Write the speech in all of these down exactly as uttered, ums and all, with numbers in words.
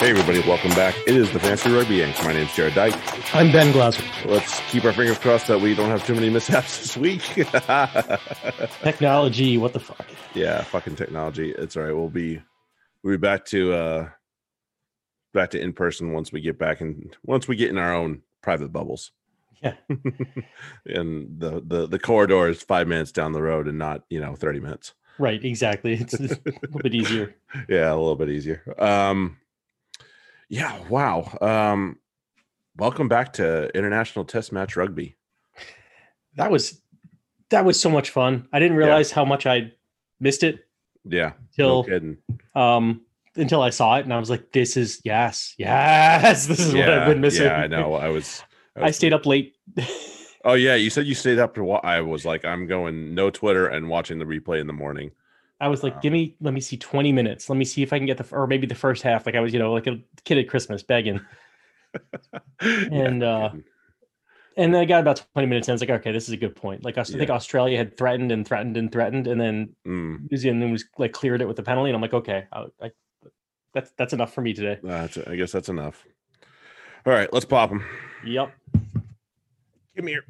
Hey everybody, welcome back. It is the Fantasy Rugby Yanks. My name's Jared Dyke. I'm Ben Glaser. Let's keep our fingers crossed that we don't have too many mishaps this week. Technology, what the fuck? Yeah, fucking technology. It's all right. We'll be we'll be back to uh, back to in person once we get back and once we get in our own private bubbles. Yeah. And the, the the corridor is five minutes down the road and not, you know, thirty minutes. Right, exactly. It's, it's a little bit easier. Yeah, a little bit easier. Um Yeah, wow. Um, welcome back to International Test Match Rugby. That was that was so much fun. I didn't realize yeah. how much I missed it. Yeah, until, no kidding. Um, until I saw it, and I was like, this is, yes, yes, this is yeah, what I've been missing. Yeah, I know. I was... I, was, I stayed up late. Oh, yeah, you said you stayed up to watch. I was like, I'm going no Twitter and watching the replay in the morning. I was like, give me, let me see twenty minutes. Let me see if I can get the, or maybe the first half. Like I was, you know, like a kid at Christmas begging. and, yeah, uh, and then I got about twenty minutes and I was like, okay, this is a good point. Like I yeah. think Australia had threatened and threatened and threatened. And then mm. New Zealand was like cleared it with the penalty. And I'm like, okay, I, I, that's, that's enough for me today. Uh, that's, I guess that's enough. All right, let's pop them. Yep. Give me your,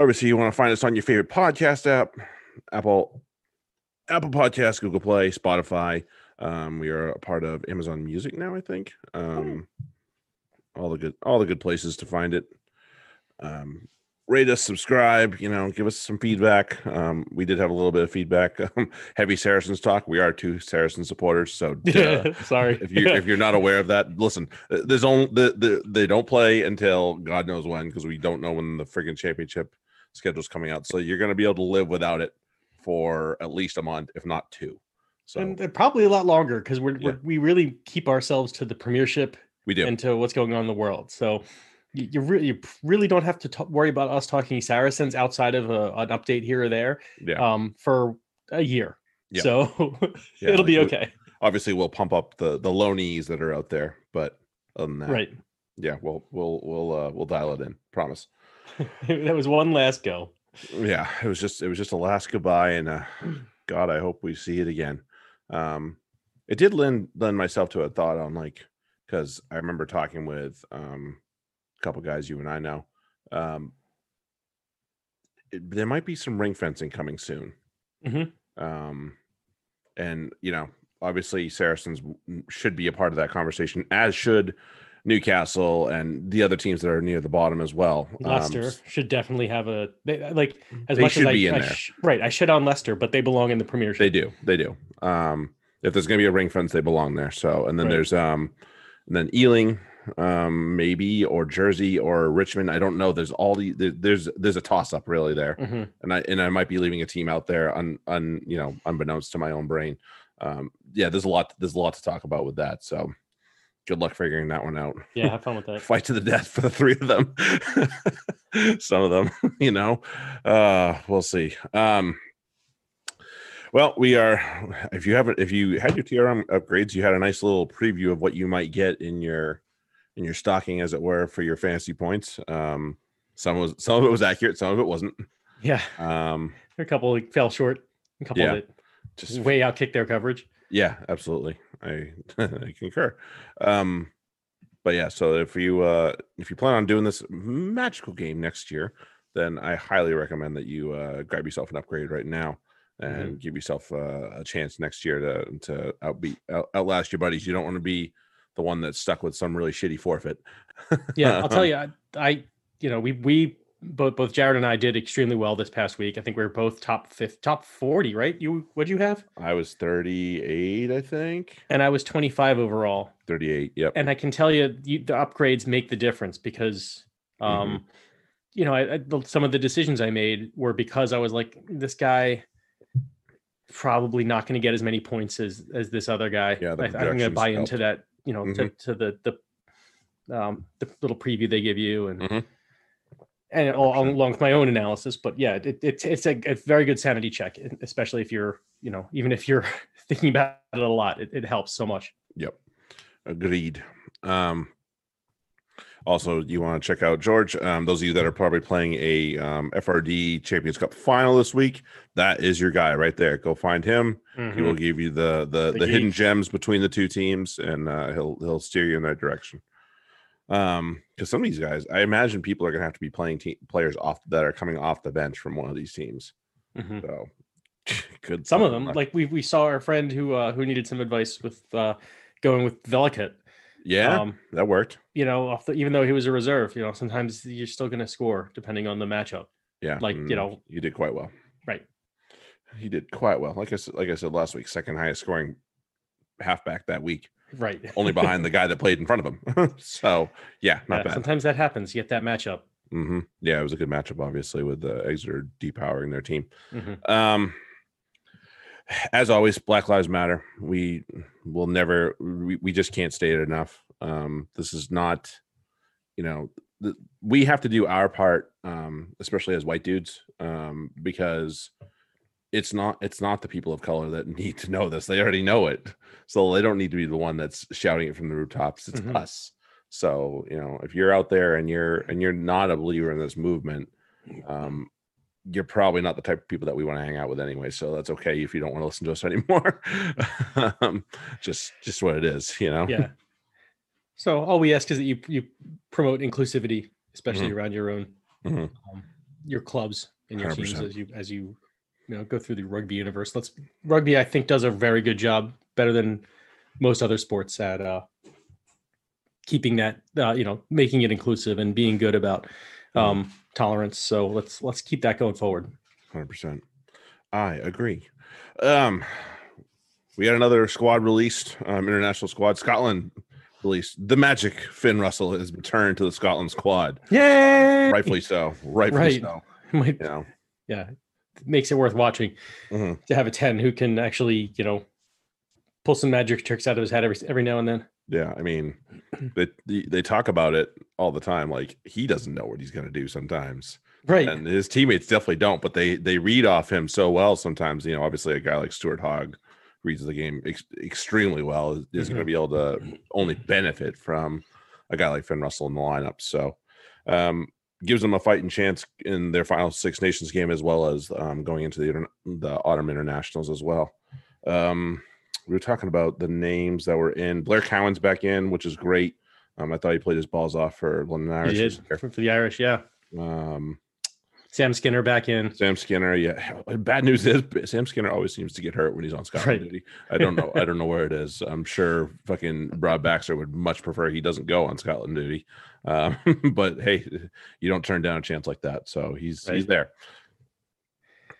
obviously you want to find us on your favorite podcast app, Apple Apple Podcasts, Google Play, Spotify. Um, we are a part of Amazon Music now, I think. Um, all the good, all the good places to find it. Um, rate us, subscribe. You know, give us some feedback. Um, we did have a little bit of feedback. Um, heavy Saracens talk. We are two Saracens supporters, so yeah, sorry if you if you're not aware of that. Listen, there's only the, the they don't play until God knows when because we don't know when the friggin' championship schedule's coming out. So you're going to be able to live without it for at least a month, if not two. So and probably a lot longer because we're, yeah. we're we really keep ourselves to the premiership. We do, and to what's going on in the world. So you, you really you really don't have to t- worry about us talking Saracens outside of a, an update here or there. Yeah. Um, for a year. Yeah. So yeah, it'll like be okay. We, obviously, we'll pump up the the loanees that are out there, but other than that, right? Yeah, we'll we'll we'll uh, we'll dial it in. Promise. That was one last go. Yeah, it was just it was just a last goodbye, and uh, God, I hope we see it again. Um, it did lend lend myself to a thought on like because I remember talking with um, a couple guys you and I know. Um, it, there might be some ring fencing coming soon, mm-hmm. um, and you know, obviously Saracens should be a part of that conversation, as should Newcastle and the other teams that are near the bottom as well. Leicester um, should definitely have a they, like as they much should as be I, in I there. Sh- right, I shit on Leicester, but they belong in the Premiership. They do, they do. Um, if there's going to be a ring fence, they belong there. So, and then right. there's um, and then Ealing, um, maybe or Jersey or Richmond. I don't know. There's all the there's there's a toss up really there, mm-hmm. and I and I might be leaving a team out there un un you know unbeknownst to my own brain. Um, yeah, there's a lot there's a lot to talk about with that. So. Good luck figuring that one out. Yeah, have fun with that. Fight to the death for the three of them. Some of them, you know. Uh, we'll see. Um, well, we are. If you haven't, if you had your T R M upgrades, you had a nice little preview of what you might get in your in your stocking, as it were, for your fantasy points. Um, some was some of it was accurate, some of it wasn't. Yeah. Um, a couple like, fell short. A couple yeah, that just way outkicked their coverage. Yeah, absolutely. I, I concur. Um, but yeah, so if you uh, if you plan on doing this magical game next year, then I highly recommend that you uh, grab yourself an upgrade right now and mm-hmm. give yourself uh, a chance next year to to outbeat out, outlast your buddies. You don't want to be the one that's stuck with some really shitty forfeit. Yeah, I'll tell you, I, I you know we we both both Jared and I did extremely well this past week. I think we were both top fifth, top forty, right? You what'd you have? I was thirty-eight, I think. And I was twenty-five overall. thirty-eight, yep. And I can tell you, you the upgrades make the difference because um mm-hmm. you know, I, I some of the decisions I made were because I was like, this guy probably not going to get as many points as as this other guy. Yeah, I, I'm going to buy helped. into that, you know, mm-hmm. to, to the the um the little preview they give you and mm-hmm. and all, along with my own analysis, but yeah, it, it, it's a, a very good sanity check, especially if you're, you know, even if you're thinking about it a lot, it, it helps so much. Yep. Agreed. Um, Also, you want to check out George. Um, those of you that are probably playing a um, F R D Champions Cup final this week, that is your guy right there. Go find him. Mm-hmm. He will give you the the, the, the hidden gems between the two teams, and uh, he'll he'll steer you in that direction. Um, because some of these guys, I imagine people are going to have to be playing te- players off that are coming off the bench from one of these teams. Mm-hmm. So, good. Some of them, like we we saw our friend who uh, who needed some advice with uh, going with Velikit. Yeah, um, that worked. You know, off the, even though he was a reserve, you know, sometimes you're still going to score depending on the matchup. Yeah, like you know, you did quite well. Right, he did quite well. Like I said, like I said last week, second highest scoring halfback that week. Right, only behind the guy that played in front of him. So yeah, not yeah, bad. Sometimes that happens. You get that matchup. Mm-hmm. Yeah, it was a good matchup, obviously, with uh, Exeter depowering their team. Mm-hmm. Um. As always, Black Lives Matter. We will never, we, we just can't state it enough. Um, this is not, you know, the, we have to do our part, um, especially as white dudes, um, because it's not, it's not the people of color that need to know this. They already know it. So they don't need to be the one that's shouting it from the rooftops. It's mm-hmm. us. So, you know, if you're out there and you're, and you're not a believer in this movement, um, you're probably not the type of people that we want to hang out with anyway. So that's okay. If you don't want to listen to us anymore, um, just, just what it is, you know? Yeah. So all we ask is that you, you promote inclusivity, especially mm-hmm. around your own, mm-hmm. um, your clubs and your one hundred percent teams as you, as you, you know, go through the rugby universe. Let's rugby, I think, does a very good job, better than most other sports, at uh, keeping that, uh, you know, making it inclusive and being good about, um, tolerance. So let's let's keep that going forward. one hundred percent I agree. Um we had another squad released, um international squad. Scotland released the magic Finn Russell has returned to the Scotland squad. Yay! Rightfully so. Rightfully right. so. Might, you know. Yeah. It makes it worth watching mm-hmm. to have a ten who can actually, you know, pull some magic tricks out of his head every every now and then. Yeah, I mean, they they talk about it all the time. Like, he doesn't know what he's going to do sometimes. Right. And his teammates definitely don't, but they they read off him so well sometimes. You know, obviously a guy like Stuart Hogg reads the game ex- extremely well, is mm-hmm. going to be able to only benefit from a guy like Finn Russell in the lineup. So um, gives them a fighting chance in their final Six Nations game, as well as um, going into the, the Autumn Internationals as well. Um We were talking about the names that were in. Blair Cowan's back in, which is great. Um, I thought he played his balls off for London Irish. He did, for the Irish, yeah. Um, Sam Skinner back in. Sam Skinner, yeah. Bad news is Sam Skinner always seems to get hurt when he's on Scotland duty. I don't know. I don't know where it is. I'm sure fucking Rob Baxter would much prefer he doesn't go on Scotland duty. Um, but hey, you don't turn down a chance like that. So he's right. he's there.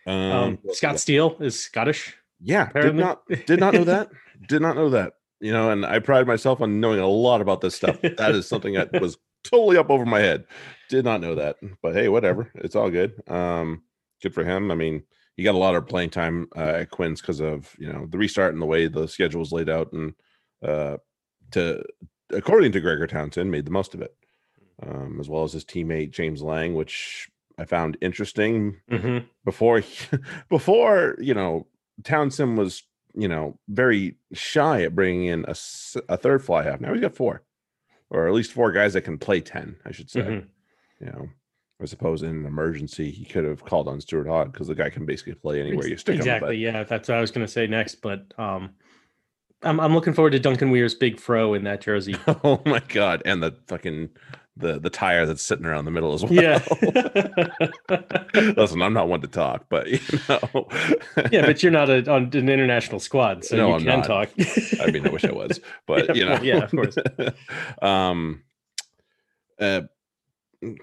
Um, um, Scott yeah. Steele is Scottish. Yeah, Apparently. did not did not know that. Did not know that. You know, and I pride myself on knowing a lot about this stuff. That is something that was totally up over my head. Did not know that. But hey, whatever. It's all good. Um, good for him. I mean, he got a lot of playing time uh, at Quinn's because of, you know, the restart and the way the schedule was laid out, and uh, to according to Gregor Townsend, made the most of it. Um, as well as his teammate James Lang, which I found interesting mm-hmm. before he, before, you know, Townsend was, you know, very shy at bringing in a, a third fly half. Now he's got four, or at least four guys that can play ten, I should say. Mm-hmm. You know, I suppose in an emergency, he could have called on Stuart Hogg because the guy can basically play anywhere you stick him. Exactly, yeah, that's what I was going to say next. But um, I'm I'm looking forward to Duncan Weir's big fro in that jersey. Oh, my God. And the fucking... The, the tire that's sitting around the middle as well. Yeah. Listen, I'm not one to talk, but you know. Yeah, but you're not a, on an international squad, so no, you I'm can not. talk. I mean, I wish I was, but yeah, you know. Yeah, of course. um, uh,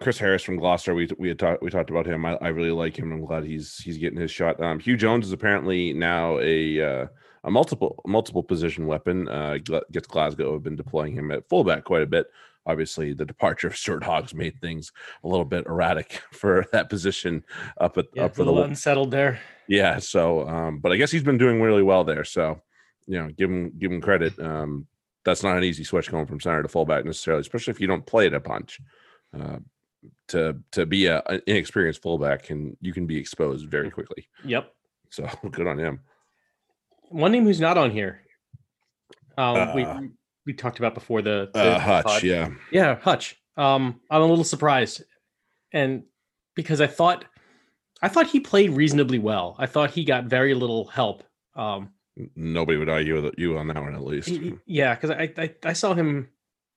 Chris Harris from Gloucester, we we had talked we talked about him. I, I really like him. I'm glad he's he's getting his shot. Um, Hugh Jones is apparently now a uh, a multiple multiple position weapon. Uh, gets Glasgow have been deploying him at fullback quite a bit. Obviously, the departure of Stuart Hogg made things a little bit erratic for that position up at yeah, up for the unsettled there. Yeah, so um, but I guess he's been doing really well there. So, you know, give him give him credit. Um, that's not an easy switch going from center to fullback necessarily, especially if you don't play it a bunch. Uh, to to be a, an inexperienced fullback, can you can be exposed very quickly. Yep. So good on him. One name who's not on here. Um, uh, we. we talked about before the, the uh, Hutch, pod. yeah, yeah, Hutch. Um, I'm a little surprised, and because I thought, I thought he played reasonably well. I thought he got very little help. Um, Nobody would argue with you on that one, at least. He, yeah, because I, I I saw him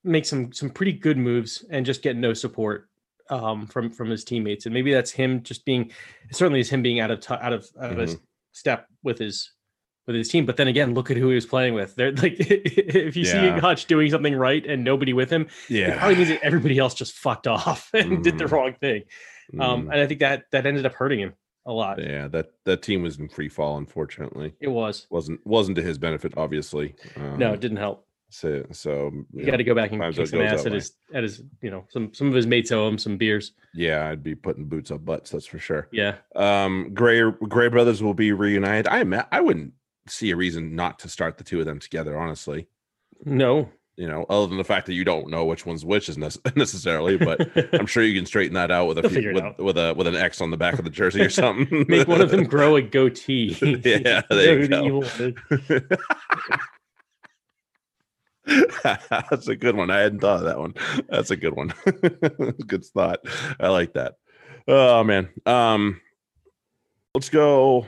make some some pretty good moves and just get no support um, from from his teammates, and maybe that's him just being certainly is him being out of t- out of out of mm-hmm. a step with his. with his team. But then again, look at who he was playing with. They're like, if you yeah. see Hutch doing something right and nobody with him, yeah. it probably means that everybody else just fucked off and mm. did the wrong thing. Um, mm. And I think that that ended up hurting him a lot. Yeah, that that team was in free fall, unfortunately. It was. Wasn't wasn't to his benefit, obviously. Um, no, it didn't help. So so you, you got to go back and kick some ass at his at his you know some some of his mates owe him some beers. Yeah, I'd be putting boots up butts, that's for sure. Yeah. Um, Gray Gray brothers will be reunited. I I wouldn't see a reason not to start the two of them together, honestly. No, you know, other than the fact that you don't know which one's which is ne- necessarily, but I'm sure you can straighten that out with a few, with, out. with a with an X on the back of the jersey or something. Make one of them grow a goatee. Yeah, there you go. The That's a good one. I hadn't thought of that one. That's a good one. Good thought. I like that. Oh man. Um, let's go.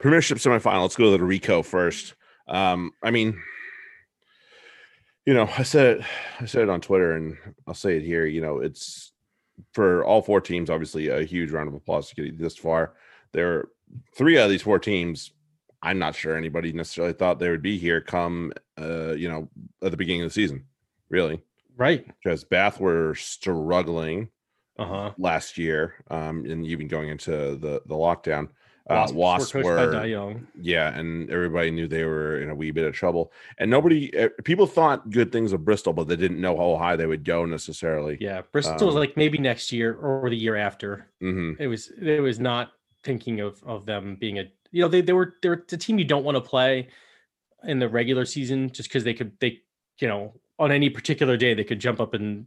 Premiership semifinal. Let's go to the Rico first. Um, I mean, you know, I said it, I said it on Twitter, and I'll say it here. You know, it's for all four teams. Obviously, a huge round of applause to get it this far. There are three out of these four teams. I'm not sure anybody necessarily thought they would be here come, uh, you know, at the beginning of the season, really. Right. Because Bath were struggling uh-huh. last year, um, and even going into the the lockdown. Uh, Wasps were, were Young. Yeah, and everybody knew they were in a wee bit of trouble. And nobody, uh, people thought good things of Bristol, but they didn't know how high they would go necessarily. Yeah, Bristol um, was like maybe next year or the year after. Mm-hmm. It was, it was not thinking of of them being a, you know, they they were they're the team you don't want to play in the regular season just because they could they, you know, on any particular day they could jump up and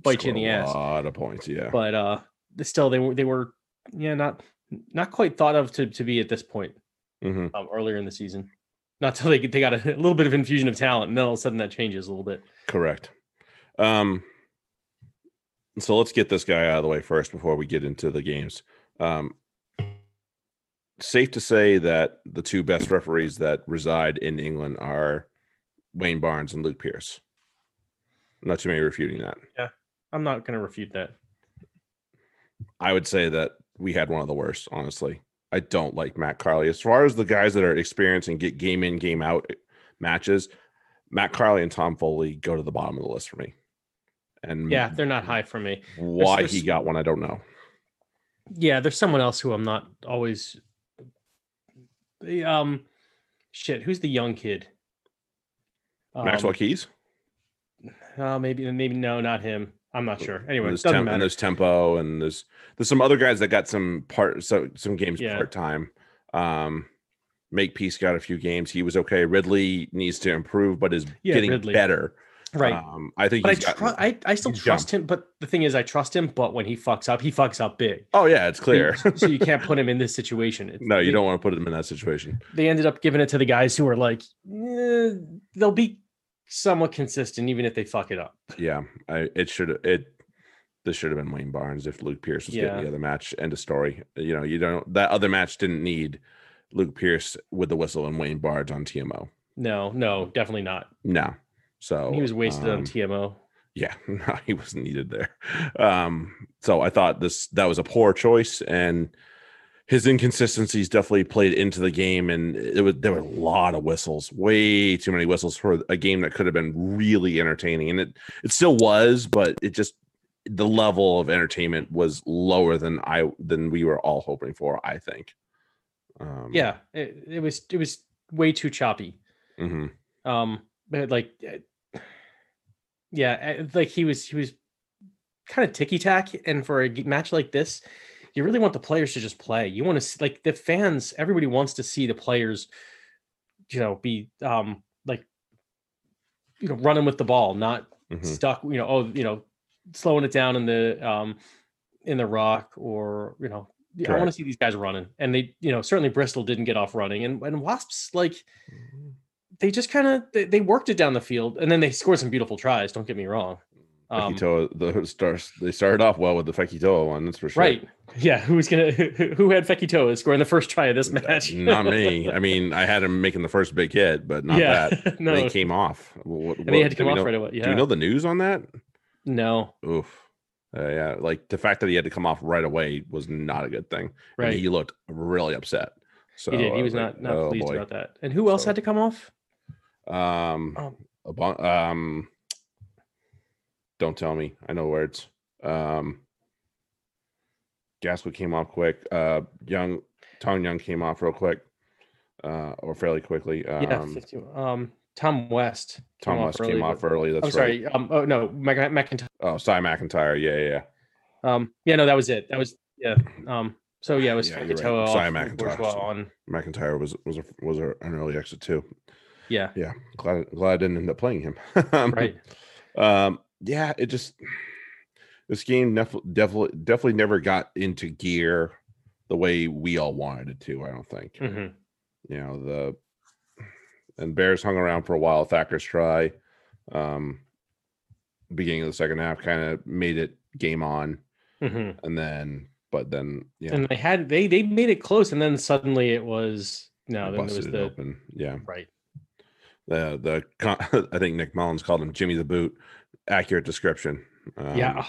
bite you in the ass. A lot of points, yeah. But uh, still they were they were yeah not. Not quite thought of to, to be at this point mm-hmm. um, earlier in the season. Not till they they got a, a little bit of infusion of talent, and then all of a sudden that changes a little bit. Correct. Um, so let's get this guy out of the way first before we get into the games. Um, safe to say that the two best referees that reside in England are Wayne Barnes and Luke Pierce. Not too many refuting that. Yeah, I'm not going to refute that. I would say that we had one of the worst, honestly. I don't like Matt Carley. As far as the guys that are experienced and get game in, game out matches, Matt Carley and Tom Foley go to the bottom of the list for me. And yeah, they're not high for me. Why there's, there's, he got one, I don't know. Yeah, there's someone else who I'm not always. The um, shit, who's the young kid? Um, Maxwell Keys. Uh, maybe, maybe no, not him. I'm not sure. Anyway, and there's, temp- and there's tempo, and there's there's some other guys that got some part, so some games yeah. part time. Um, Makepeace got a few games. He was okay. Ridley needs to improve, but is yeah, getting Ridley. better. Right. Um, I think. But he's I, tr- gotten, I I still trust jumped. him. But the thing is, I trust him. But when he fucks up, he fucks up big. Oh yeah, it's clear. so, so you can't put him in this situation. It's, no, you they, don't want to put him in that situation. They ended up giving it to the guys who are like, eh, they'll be somewhat consistent, even if they fuck it up. Yeah, I, it should it. This should have been Wayne Barnes if Luke Pierce was yeah. getting the other match. End of story. You know, you don't. That other match didn't need Luke Pierce with the whistle and Wayne Barnes on T M O. No, no, definitely not. No, so he was wasted um, on T M O. Yeah, no, he wasn't needed there. Um, so I thought this that was a poor choice, and his inconsistencies definitely played into the game, and it was there were a lot of whistles, way too many whistles for a game that could have been really entertaining, and it it still was, but it just the level of entertainment was lower than I than we were all hoping for. I think. Um, yeah, it, it was it was way too choppy. Mm-hmm. Um, but like, yeah, like he was he was kind of ticky tack, and for a match like this. You really want the players to just play. You want to see, like the fans, everybody wants to see the players, you know, be um like, you know, running with the ball, not mm-hmm. stuck, you know, oh, you know, slowing it down in the, um in the rock or, you know, Correct. I want to see these guys running. And they, you know, certainly Bristol didn't get off running and, and Wasps, like they just kind of, they, they worked it down the field and then they scored some beautiful tries. Don't get me wrong. Um, Fekitoa, stars, they started off well with the Fekitoa one, that's for sure. Right. Yeah. Who's gonna who, who had Fekitoa scoring the first try of this match? Not me. I mean, I had him making the first big hit, but not yeah, that. No. They came off. What, and they had to come off know, right away. Yeah. Do you know the news on that? No. Oof. Uh, yeah. Like the fact that he had to come off right away was not a good thing. Right. And he looked really upset. So he did. He was, was not, like, not oh, pleased boy. about that. And who else so, had to come off? Um. Oh. A bon- um. Don't tell me. I know words. Um, Gaskell came off quick. Uh, Young, Tom Young came off real quick, uh, or fairly quickly. Um, yeah, fifty. Um, Tom West. Tom West came off early. That's I'm sorry. Right. Um, oh no, Mac- McIntyre. Oh, Cy McIntyre. Yeah, yeah. Um, yeah, no, that was it. That was yeah. Um, so yeah, it was yeah, Fekitoa. Right. Cy McIntyre. So on. McIntyre was was a, was an early exit too. Yeah. Yeah. Glad glad I didn't end up playing him. Right. Um. Yeah, it just this game definitely definitely definitely never got into gear the way we all wanted it to. I don't think mm-hmm. you know the and Bears hung around for a while. Thacker's try, um, beginning of the second half, kind of made it game on, mm-hmm. and then but then yeah, and they had they they made it close, and then suddenly it was no, then it was the open. yeah right the the I think Nick Mullins called him Jimmy the Boot. Accurate description. Um, yeah,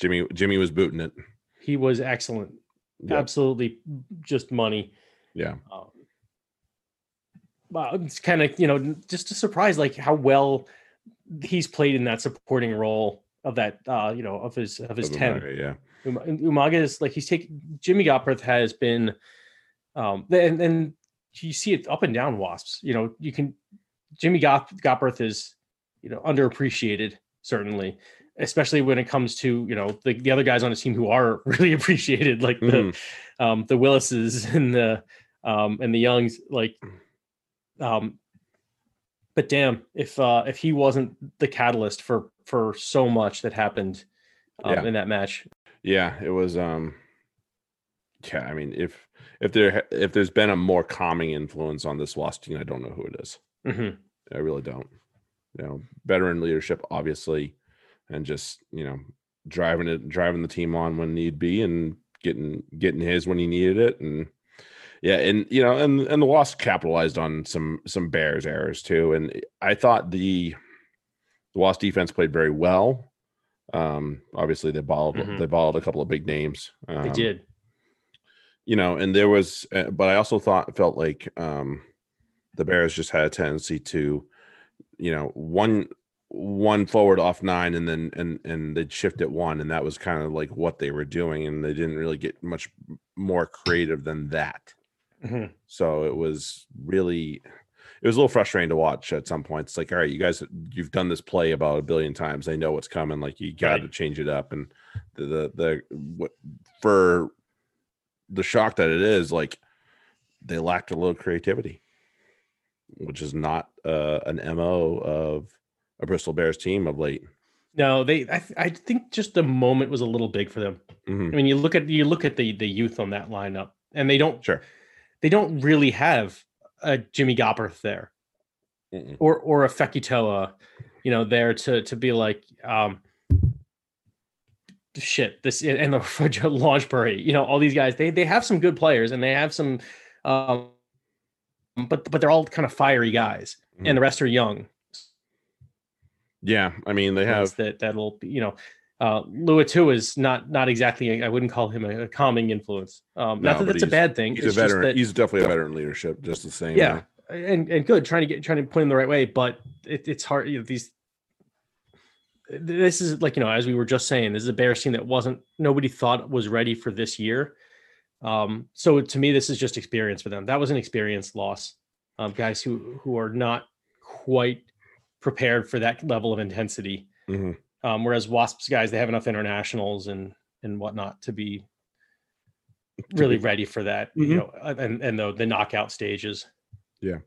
Jimmy. Jimmy was booting it. He was excellent. Yep. Absolutely, just money. Yeah. Um, well, it's kind of you know just a surprise, like how well he's played in that supporting role of that uh, you know of his of his of ten. Umaga, yeah. Um, Umaga is like he's taking Jimmy Gopperth has been, um, and and you see it up and down Wasps. You know you can Jimmy Gop- Gopperth is you know underappreciated. Certainly, especially when it comes to you know the, the other guys on his team who are really appreciated, like the mm. um, the Willises and the um, and the Youngs. Like, um, but damn, if uh, if he wasn't the catalyst for for so much that happened um, yeah. in that match, yeah, it was. Um, yeah, I mean, if if there if there's been a more calming influence on this Wasps team, I don't know who it is. Mm-hmm. I really don't. You know, veteran leadership, obviously, and just you know, driving it, driving the team on when need be, and getting getting his when he needed it, and yeah, and you know, and and the Wasps capitalized on some some Bears errors too, and I thought the, the Wasps defense played very well. Um, obviously, they balled mm-hmm. they balled a couple of big names. Um, they did, you know, and there was, uh, but I also thought felt like um, the Bears just had a tendency to. You know, one one forward off nine, and then and and they'd shift at one, and that was kind of like what they were doing, and they didn't really get much more creative than that. Mm-hmm. So it was really, it was a little frustrating to watch at some points. Like, all right, you guys, you've done this play about a billion times. They know what's coming. Like, you got to right. change it up, and the, the the what for the shock that it is, like they lacked a little creativity. Which is not uh, an M O of a Bristol Bears team of late. No, they. I, th- I think just the moment was a little big for them. Mm-hmm. I mean, you look at you look at the the youth on that lineup, and they don't. Sure. They don't really have a Jimmy Gopperth there, Mm-mm. or or a Fekitoa, you know, there to to be like, um, shit. This and the launch parade. You know, all these guys. They they have some good players, and they have some. Um, But but they're all kind of fiery guys, mm-hmm. and the rest are young. Yeah, I mean they have that that'll you know, uh, Luatu is not not exactly. I wouldn't call him a, a calming influence. Um, no, not that that's a bad thing. He's it's a veteran. That, he's definitely a veteran leadership, just the same. Yeah, way. and and good trying to get trying to put him the right way, but it, it's hard. You know, these this is like you know as we were just saying, this is a Bears team that wasn't nobody thought was ready for this year. Um, so to me, this is just experience for them. That was an experience loss. Um, guys who, who are not quite prepared for that level of intensity. Mm-hmm. Um, whereas Wasps guys, they have enough internationals and, and whatnot to be really ready for that, mm-hmm. you know, and, and the, the knockout stages. Yeah.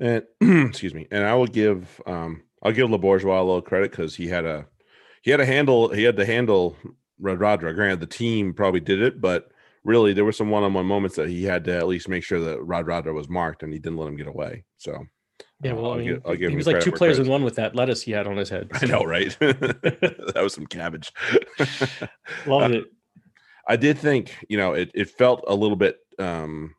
And excuse me. And I will give, um, I'll give LaBourgeois a little credit cause he had a, he had a handle, he had to handle Radradra. Granted, the team probably did it, but really, there were some one-on-one moments that he had to at least make sure that Radradra was marked, and he didn't let him get away. So Yeah, well, I'll I mean, give, I'll give he him was like two players in one with that lettuce he had on his head. I know, right? That was some cabbage. Loved uh, it. I did think, you know, it, it felt a little bit. Um,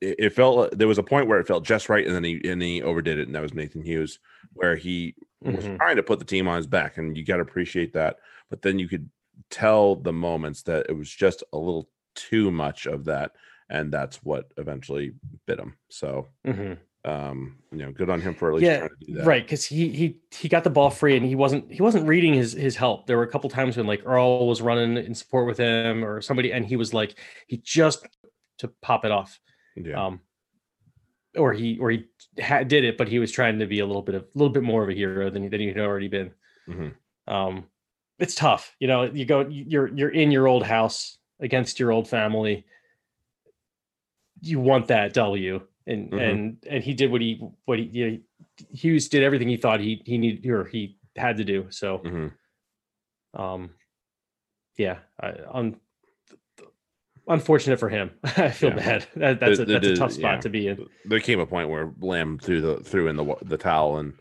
it, it felt there was a point where it felt just right, and then he and he overdid it, and that was Nathan Hughes, where he mm-hmm. was trying to put the team on his back, and you got to appreciate that. But then you could tell the moments that it was just a little too much of that, and that's what eventually bit him. So. Mm-hmm. Um, you know, good on him for at least yeah, trying to do that. Right, because he he he got the ball free and he wasn't he wasn't reading his his help. There were a couple times when like Earl was running in support with him or somebody, and he was like he just to pop it off, yeah. Um, or he or he had, did it, but he was trying to be a little bit of a little bit more of a hero than than he had already been. Mm-hmm. Um, it's tough, you know. You go, you're you're in your old house against your old family. You want that W. And mm-hmm. and and he did what he what he you know, Hughes did everything he thought he he needed or he had to do. So, mm-hmm. um, yeah, I, I'm unfortunate for him. I feel yeah. bad. That, that's the, a that's the, a tough spot yeah. to be in. There came a point where Lamb threw the threw in the the towel and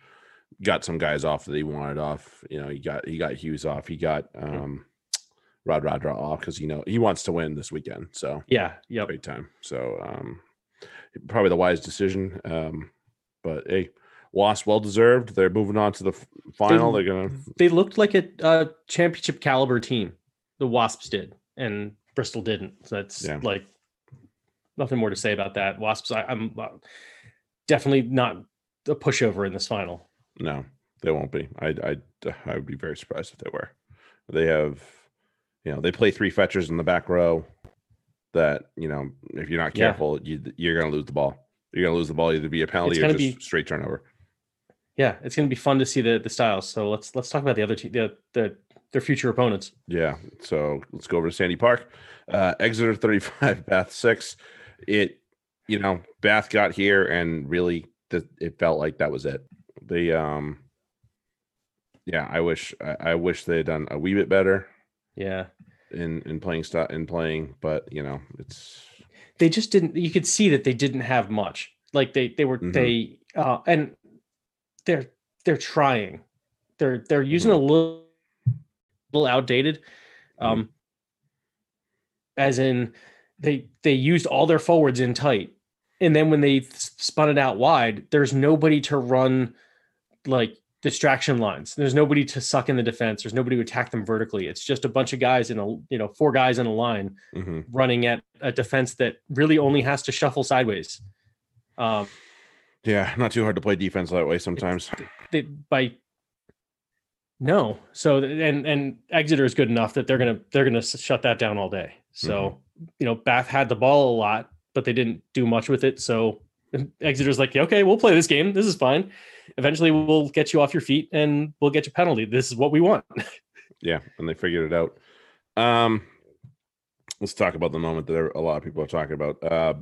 got some guys off that he wanted off. You know, he got he got Hughes off. He got um, mm-hmm. Radradra off because you know he wants to win this weekend. So yeah, yeah, great time. So um. Probably the wise decision, um, but hey, Wasps well deserved. They're moving on to the final. They, They're gonna. They looked like a, a championship caliber team. The Wasps did, and Bristol didn't. So that's yeah. like nothing more to say about that. Wasps, I, I'm uh, definitely not a pushover in this final. No, they won't be. I, I, I would be very surprised if they were. They have, you know, they play three fetchers in the back row. That, you know, if you're not careful, yeah. you, you're going to lose the ball. You're going to lose the ball either be a penalty or just be, straight turnover. Yeah, it's going to be fun to see the the styles. So let's let's talk about the other te- the, the their future opponents. Yeah, so let's go over to Sandy Park. Uh, Exeter thirty-five, Bath six. It, you know, Bath got here and really th- it felt like that was it. The um, yeah, I wish I, I wish they had done a wee bit better. Yeah. in in playing stuff in playing but you know it's they just didn't you could see that they didn't have much like they they were mm-hmm. they uh and they're they're trying they're they're using mm-hmm. a little, little outdated um mm-hmm. as in they they used all their forwards in tight and then when they spun it out wide there's nobody to run like distraction lines. There's nobody to suck in the defense. There's nobody to attack them vertically. It's just a bunch of guys in a, you know, four guys in a line mm-hmm. running at a defense that really only has to shuffle sideways. Um, yeah, not too hard to play defense that way sometimes. They, by no, so and and Exeter is good enough that they're gonna they're gonna shut that down all day. So mm-hmm. you know, Bath had the ball a lot, but they didn't do much with it. So Exeter's like, okay, we'll play this game. This is fine. Eventually we'll get you off your feet and we'll get you a penalty. This is what we want. Yeah. And they figured it out. Um, let's talk about the moment that a lot of people are talking about. Uh,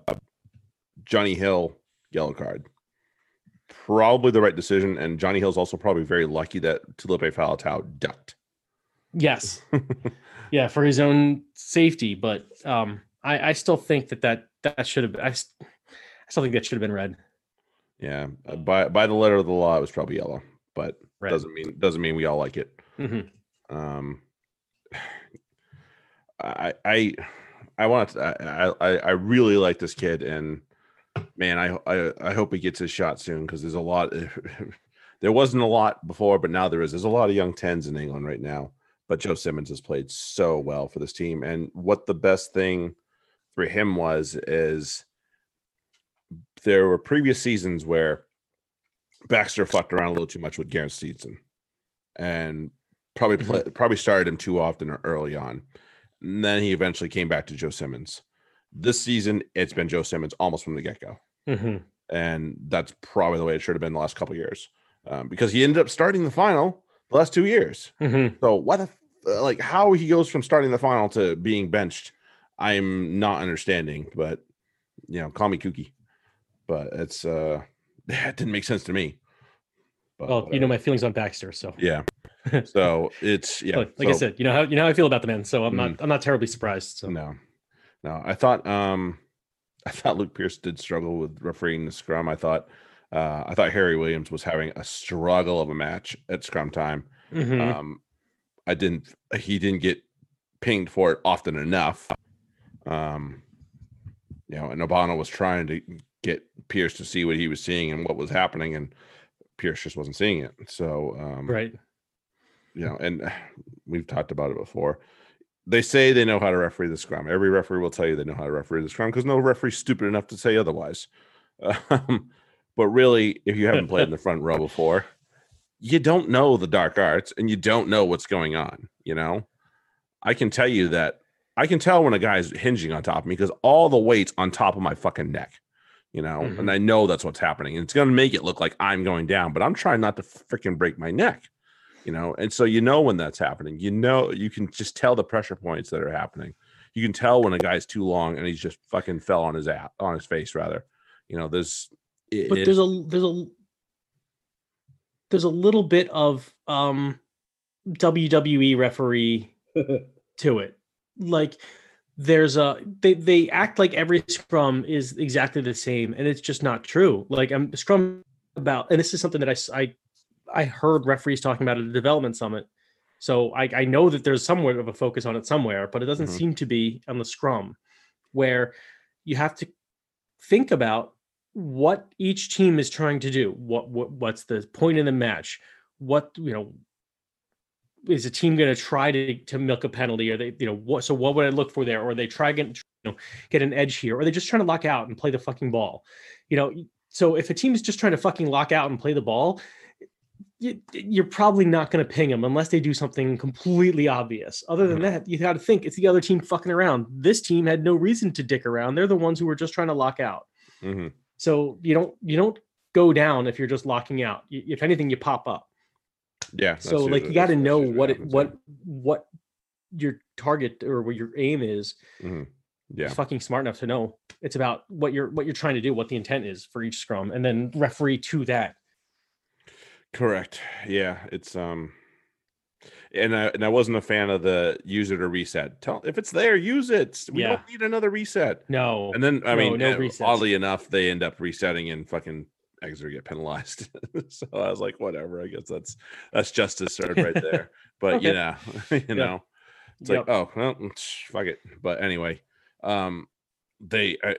Johnny Hill, yellow card, probably the right decision. And Johnny Hill's also probably very lucky that Tulipe Faletau ducked. Yes. Yeah. For his own safety. But um, I, I still think that that, that should have been, I, I still think that should have been red. Yeah, by by the letter of the law, it was probably yellow, but right. doesn't mean doesn't mean we all like it. Mm-hmm. Um, I I I want to I, I I really like this kid, and man, I I, I hope he gets his shot soon because there's a lot. There wasn't a lot before, but now there is. There's a lot of young tens in England right now. But Joe Simmonds has played so well for this team, and what the best thing for him was is. There were previous seasons where Baxter fucked around a little too much with Garrett Steedson and probably play, probably started him too often early on. And then he eventually came back to Joe Simmonds. This season, it's been Joe Simmonds almost from the get-go. Mm-hmm. And that's probably the way it should have been the last couple of years um, because he ended up starting the final the last two years. Mm-hmm. So what if, like how he goes from starting the final to being benched, I'm not understanding, but you know, call me kooky. But it's uh, that didn't make sense to me. But, well, you know my feelings on Baxter, so yeah. So it's yeah. Like, like so, I said, you know how you know how I feel about the man, so I'm mm-hmm. not I'm not terribly surprised. So no, no. I thought um, I thought Luke Pierce did struggle with refereeing the scrum. I thought Uh, I thought Harry Williams was having a struggle of a match at scrum time. Mm-hmm. Um, I didn't. He didn't get pinged for it often enough. Um, you know, and Obama was trying to get Pierce to see what he was seeing and what was happening, and Pierce just wasn't seeing it. So, um, right. You know, and we've talked about it before. They say they know how to referee the scrum. Every referee will tell you they know how to referee the scrum because no referee's stupid enough to say otherwise. Um, but really, if you haven't played in the front row before, you don't know the dark arts and you don't know what's going on. You know, I can tell you that I can tell when a guy's hinging on top of me because all the weight's on top of my fucking neck, you know, mm-hmm. and I know that's what's happening. And it's going to make it look like I'm going down, but I'm trying not to freaking break my neck. You know, and so you know when that's happening. You know, you can just tell the pressure points that are happening. You can tell when a guy's too long and he's just fucking fell on his ass, on his face rather. You know, there's it, but there's a there's a there's a little bit of um, W W E referee to it. Like there's a they they act like every scrum is exactly the same, and it's just not true. Like I'm scrum about, and this is something that I I. I heard referees talking about at the development summit. So I, I know that there's somewhat of a focus on it somewhere, but it doesn't mm-hmm. seem to be on the scrum where you have to think about what each team is trying to do. What, what what's the point in the match? What, you know, is a team going to try to, to milk a penalty? Or they, you know, what, so what would I look for there? Or are they try to get, you know, get an edge here? Or are they just trying to lock out and play the fucking ball? You know, so if a team is just trying to fucking lock out and play the ball, you're probably not going to ping them unless they do something completely obvious. Other than that, you got to think it's the other team fucking around. This team had no reason to dick around. They're the ones who were just trying to lock out. Mm-hmm. So you don't, you don't go down if you're just locking out. You, if anything, you pop up. Yeah. So like, you got to know what, it, what, what your target or what your aim is. Mm-hmm. Yeah. You're fucking smart enough to know it's about what you're, what you're trying to do, what the intent is for each scrum, and then referee to that. Correct. Yeah, it's um, and I and I wasn't a fan of the user to reset. Tell if it's there, use it. We yeah. don't need another reset. No. And then I no, mean, no oddly enough, they end up resetting and fucking Exeter get penalized. So I was like, whatever. I guess that's that's justice served right there. But okay. you know, you know, yep. it's yep. like, oh well, fuck it. But anyway, um, they uh,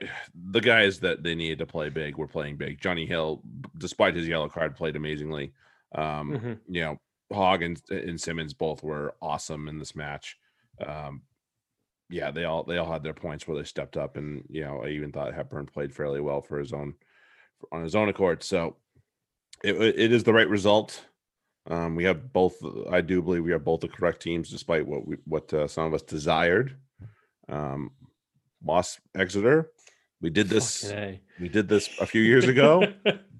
the guys that they needed to play big were playing big. Johnny Hill, despite his yellow card, played amazingly. Um, mm-hmm. You know, Hogg and, and Simmonds both were awesome in this match. Um, yeah, they all they all had their points where they stepped up, and you know, I even thought Hepburn played fairly well for his own on his own accord. So it it is the right result. Um, we have both. I do believe we have both the correct teams, despite what we, what uh, some of us desired. Um, Wasps Exeter, we did this. Okay. We did this a few years ago,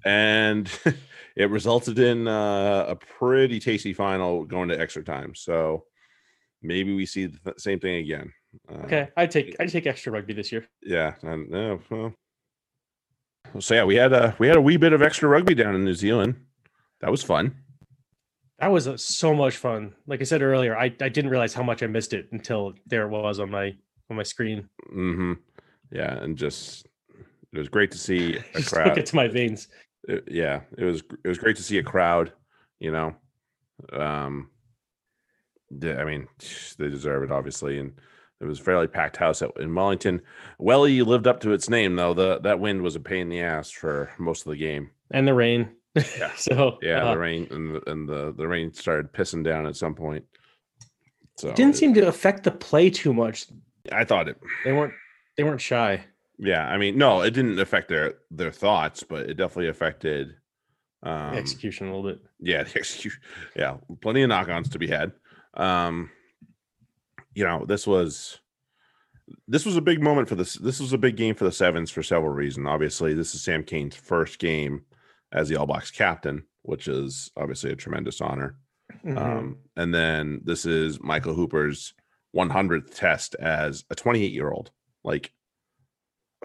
and it resulted in uh, a pretty tasty final going to extra time. So maybe we see the same thing again. Uh, okay, I take I take extra rugby this year. Yeah, and uh, well, so yeah, we had a we had a wee bit of extra rugby down in New Zealand. That was fun. That was uh, so much fun. Like I said earlier, I I didn't realize how much I missed it until there it was on my. on my screen. Mm-hmm. Yeah, and just it was great to see a crowd. Took it to my veins. It, yeah, it was it was great to see a crowd, you know. Um yeah, I mean, they deserve it obviously, and it was a fairly packed house at, in Wellington. Welly lived up to its name though. The that wind was a pain in the ass for most of the game. And the rain. Yeah. so Yeah, uh, the rain and the, and the the rain started pissing down at some point. So it didn't it, seem to affect the play too much. I thought it. They weren't. They weren't shy. Yeah, I mean, no, it didn't affect their their thoughts, but it definitely affected um, execution a little bit. Yeah, the execution. Yeah, plenty of knock-ons to be had. Um, you know, this was this was a big moment for this. This was a big game for the Sevens for several reasons. Obviously, this is Sam Kane's first game as the All Blacks captain, which is obviously a tremendous honor. Mm-hmm. Um, and then this is Michael Hooper's one hundredth test as a twenty-eight year old. Like,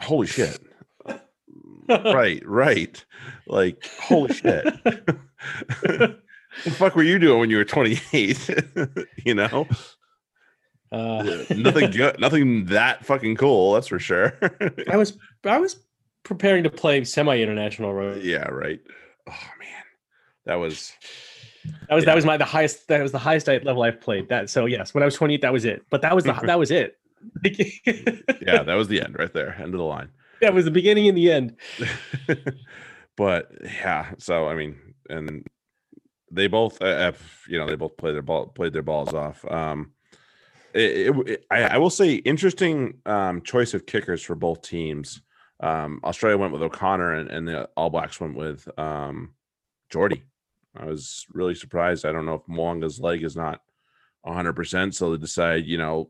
holy shit. right right like holy shit. The fuck were you doing when you were twenty-eight? You know, uh nothing nothing that fucking cool, that's for sure. i was i was preparing to play semi-international rugby. Yeah, right. Oh man, that was that was yeah. that was my the highest that was the highest level I've played. That so yes, when I was twenty-eight, that was it. But that was the that was it. Yeah, that was the end right there, end of the line. That was the beginning and the end. But yeah, so I mean, and they both, uh, you know, they both played their ball, played their balls off. Um, it, it, it, I, I will say, interesting um, choice of kickers for both teams. Um, Australia went with O'Connor, and, and the All Blacks went with um, Jordy. I was really surprised. I don't know if Mwanga's leg is not one hundred percent, so they decide, you know,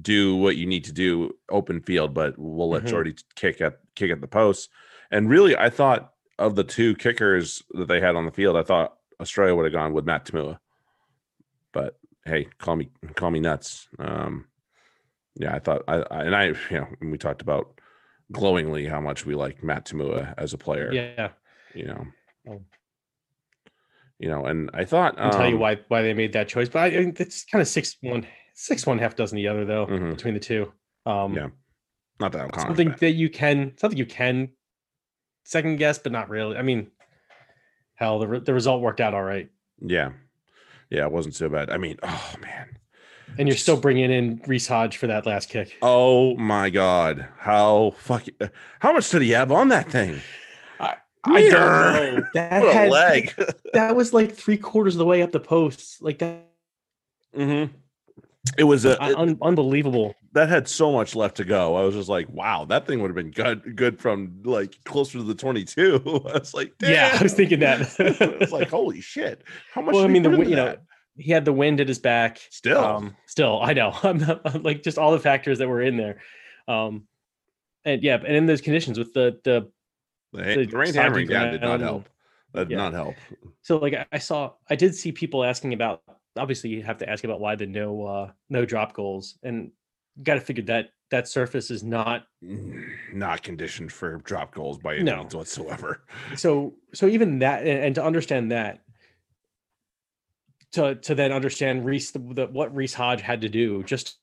do what you need to do, open field, but we'll let mm-hmm. Jordy kick at kick at the post. And really, I thought of the two kickers that they had on the field, I thought Australia would have gone with Matt Tamua. But hey, call me call me nuts. Um, yeah, I thought I, I and I, you know, we talked about glowingly how much we like Matt Tamua as a player. Yeah, you know, um, you know, and I thought I'll um, tell you why why they made that choice. But I, I it's kind of six one six one half dozen the other though mm-hmm. between the two. Um, yeah, not that O'Connor, something but. that you can something you can second guess, but not really. I mean. Hell, the, re- the result worked out all right. Yeah. Yeah, it wasn't so bad. I mean, oh, man. And you're Just... still bringing in Reese Hodge for that last kick. Oh, my God. How fucking... How much did he have on that thing? I, I don't know. That what had, a leg. That was like three quarters of the way up the post. Like that. Mm-hmm. It was a, it, Un- unbelievable. That had so much left to go. I was just like, wow, that thing would have been good, good from like closer to the twenty-two. I was like, damn. Yeah, I was thinking that. It's like, holy shit! How much? Well, I mean, the you know, he had the wind at his back. Still, um, still, I know. I'm, not, I'm like just all the factors that were in there, um, and yeah, and in those conditions with the the the, the, the rain hammering down did not help. That did yeah. not help. So, like, I, I saw, I did see people asking about. Obviously, you have to ask about why the no uh, no drop goals, and you got to figure that that surface is not not conditioned for drop goals by any no. means whatsoever. So, so even that, and, and to understand that, to to then understand Reese the, the, what Reese Hodge had to do, just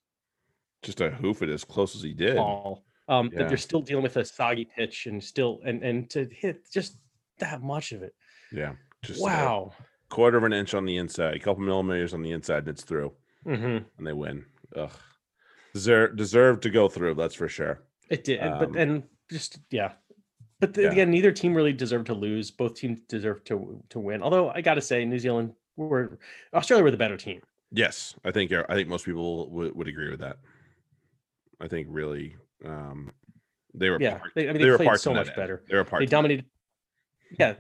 just to hoof it as close as he did. Ball, um, yeah. That they're still dealing with a soggy pitch, and still and and to hit just that much of it. Yeah. Just wow. That. Quarter of an inch on the inside, a couple millimeters on the inside, and it's through, mm-hmm. and they win. Ugh, Deser- deserved to go through, that's for sure. It did, um, but and just yeah, but the, yeah. again, neither team really deserved to lose. Both teams deserved to to win. Although I got to say, New Zealand were Australia were the better team. Yes, I think I think most people w- would agree with that. I think really, um, they were yeah. Part, they, I mean, they, they were played so much better. They were part. They dominated. Yeah.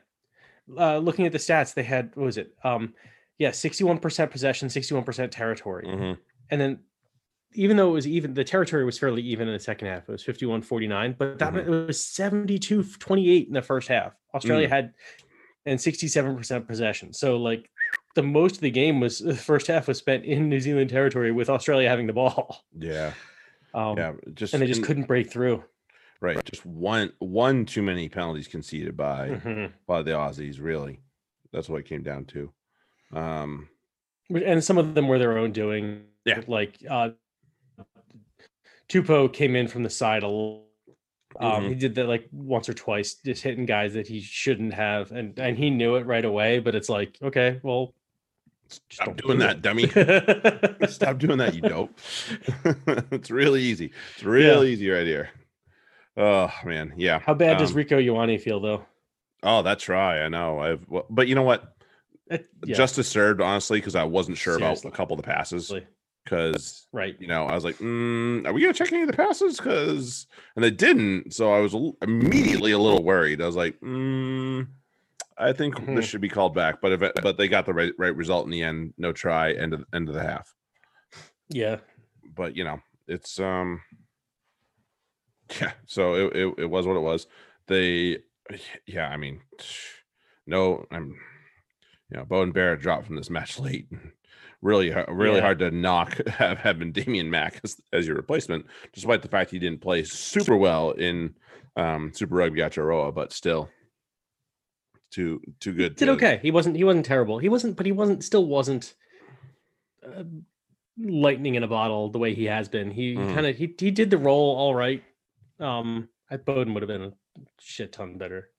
Uh, looking at the stats, they had, what was it? Um, yeah, sixty-one percent possession, sixty-one percent territory. Mm-hmm. And then even though it was even, the territory was fairly even in the second half. It was fifty-one forty-nine, but that mm-hmm. it was seventy-two twenty-eight in the first half. Australia mm. had, and sixty-seven percent possession. So like the most of the game was, the first half was spent in New Zealand territory with Australia having the ball. Yeah. Um, yeah just, and they just and, couldn't break through. Right, just one one too many penalties conceded by mm-hmm. by the Aussies. Really, that's what it came down to. Um, and some of them were their own doing. Yeah, like uh, Tupou came in from the side a little. Um, mm-hmm. He did that like once or twice, just hitting guys that he shouldn't have, and and he knew it right away. But it's like, okay, well, stop doing do that, dummy. Stop doing that, you dope. It's really easy. It's real yeah. easy right here. Oh man, yeah. How bad um, does Rieko Ioane feel though? Oh, that's right. I know. I've, well, but you know what? It, yeah. Justice served, honestly, because I wasn't sure Seriously. about a couple of the passes. Because right, you know, I was like, mm, "Are we gonna check any of the passes?" Because and they didn't, so I was immediately a little worried. I was like, mm, "I think mm-hmm. this should be called back." But if it, but they got the right, right result in the end. No try. End of end of the half. Yeah. But you know, it's um. Yeah, so it, it, it was what it was. They, yeah, I mean, no, I'm, you know, Bowden Barrett dropped from this match late. Really, really yeah. hard to knock have, having Damian Mack as, as your replacement, despite the fact he didn't play super well in um, Super Rugby Aotearoa, but still, too too good. He did to, okay. He wasn't. He wasn't terrible. He wasn't, but he wasn't. Still wasn't. Uh, lightning in a bottle the way he has been. He mm. kind of he he did the role all right. Um, I, Bowden would have been a shit ton better.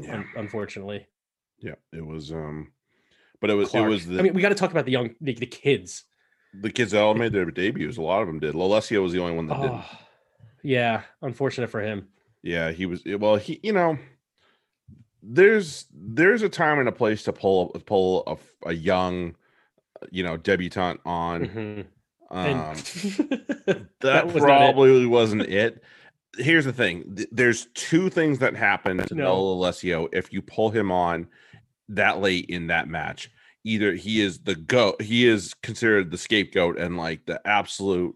Yeah. Un- unfortunately. Yeah, it was. Um, but it was. Clark. It was. The, I mean, we got to talk about the young, the, the kids. The kids that all made their debuts. A lot of them did. Lalesio was the only one that oh, didn't. Yeah, unfortunate for him. Yeah, he was. Well, he, you know, there's there's a time and a place to pull pull a, a young, you know, debutant on. Mm-hmm. Um, that, that was probably it. wasn't it. Here's the thing. Th- there's two things that happen to no. Lalesio if you pull him on that late in that match. Either he is the goat, he is considered the scapegoat and like the absolute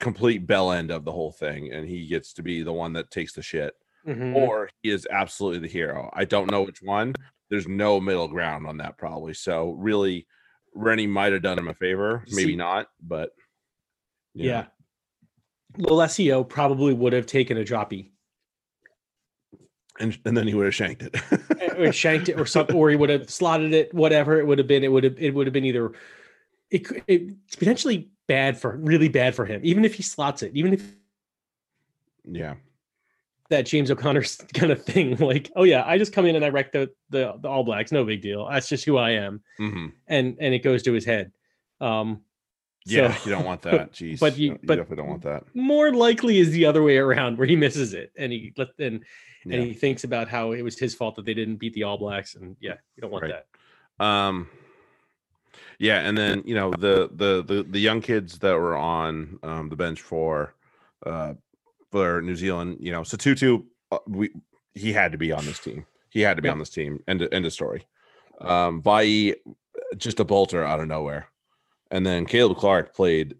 complete bell end of the whole thing, and he gets to be the one that takes the shit, mm-hmm. or he is absolutely the hero. I don't know which one. There's no middle ground on that, probably. So really, Rennie might have done him a favor, maybe See, not, but yeah. yeah. Lalesio probably would have taken a droppy, and and then he would have shanked it, or shanked it, or something, or he would have slotted it. Whatever it would have been, it would have it would have been either it, it it's potentially bad for really bad for him. Even if he slots it, even if yeah, that James O'Connor's kind of thing, like oh yeah, I just come in and I wreck the the, the All Blacks, no big deal. That's just who I am, mm-hmm. and and it goes to his head. Um, Yeah, so, you don't want that. Jeez, but you, you but definitely don't want that. More likely is the other way around, where he misses it and he and, yeah. and he thinks about how it was his fault that they didn't beat the All Blacks, and yeah, you don't want right. that. Um, yeah, and then you know the the the, the young kids that were on um, the bench for uh, for New Zealand, you know, Satutu, uh, we he had to be on this team. He had to be yeah. on this team. End end of story. Um, Vai, just a bolter out of nowhere. And then Caleb Clark played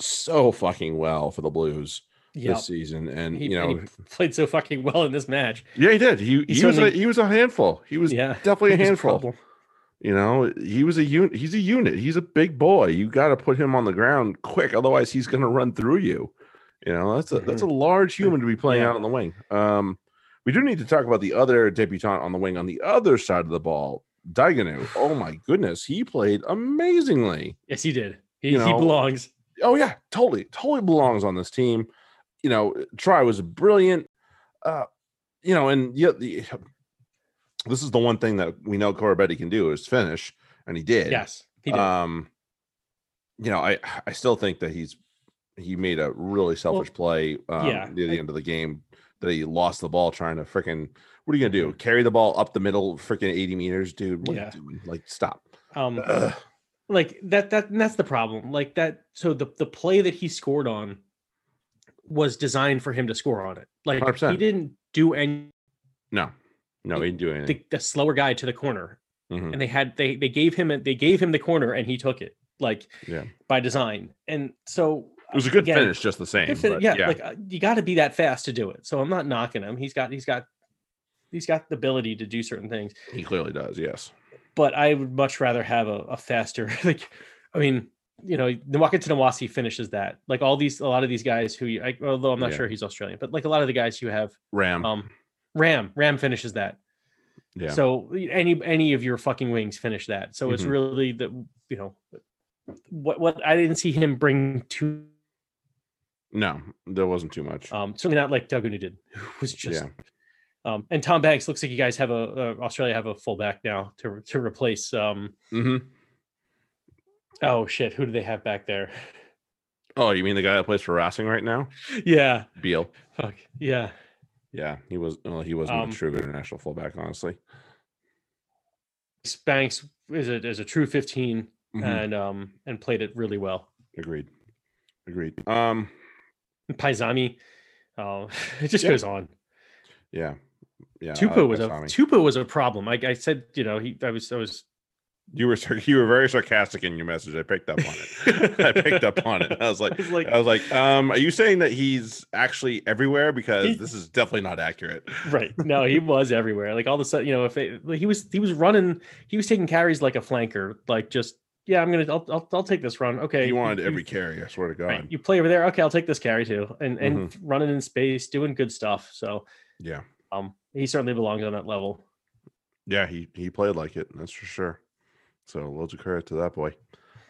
so fucking well for the Blues yep. this season, and he, you know he played so fucking well in this match. Yeah, he did. He he's he was only, a, he was a handful. He was yeah, definitely a handful. You know, he was a unit. He's a unit. He's a big boy. You got to put him on the ground quick, otherwise he's going to run through you. You know, that's a mm-hmm. that's a large human to be playing yeah. out on the wing. Um, we do need to talk about the other debutant on the wing on the other side of the ball. Daiganu, oh my goodness, he played amazingly. Yes, he did. He, you know, he belongs. Oh yeah, totally, totally belongs on this team. You know, Try was brilliant. Uh, you know, and yeah, the, this is the one thing that we know Corabetti can do is finish, and he did. Yes, he did. Um, you know, I I still think that he's he made a really selfish well, play um, yeah, near the I, end of the game that he lost the ball trying to freaking. What are you gonna do? Carry the ball up the middle, freaking eighty meters, dude. What yeah. are you doing? Like, stop. Um, Ugh. like that. That that's the problem. Like that. So the the play that he scored on was designed for him to score on it. Like one hundred percent. He didn't do any. No, no, he didn't do anything. The, the slower guy to the corner, mm-hmm. and they had they they gave him they gave him the corner, and he took it. Like yeah. by design, and so. It was a good again, finish, just the same. Fin- but, yeah, yeah, like uh, you got to be that fast to do it. So I'm not knocking him. He's got he's got. He's got the ability to do certain things. He clearly does, yes. But I would much rather have a, a faster, like, I mean, you know, Nwaka Tinawasi finishes that. Like all these, a lot of these guys who, you, I, although I'm not yeah. sure he's Australian, but like a lot of the guys who have Ram, um, Ram, Ram finishes that. Yeah. So any any of your fucking wings finish that. So mm-hmm. it's really the, you know, what what I didn't see him bring to. No, there wasn't too much. Um, certainly not like Dugunu did. It was just. Yeah. Um, and Tom Banks looks like you guys have a uh, Australia have a fullback now to to replace. Um, mm-hmm. Oh shit! Who do they have back there? Oh, you mean the guy that plays for Racing right now? Yeah, Beal. Fuck yeah. Yeah, he was. Well, he wasn't um, a true international fullback, honestly. Banks is a is a true fifteen, mm-hmm. and um and played it really well. Agreed. Agreed. Um, Paisami. Uh, it just yeah. goes on. Yeah. Yeah, Tupu uh, was a Tupu was a problem. I, I said, you know, he. I was. I was. You were you were very sarcastic in your message. I picked up on it. I picked up on it. I was like, I was like, I was like um, are you saying that he's actually everywhere? Because he, this is definitely not accurate. Right. No, he was everywhere. Like all of a sudden, you know, if they, he was he was running, he was taking carries like a flanker. Like just yeah, I'm gonna I'll I'll, I'll take this run. Okay. He wanted you, every you, carry. I swear to God. Right, you play over there. Okay, I'll take this carry too. And and mm-hmm. running in space, doing good stuff. So yeah. Um, he certainly belongs on that level. Yeah, he, he played like it, that's for sure. So loads of credit to that boy.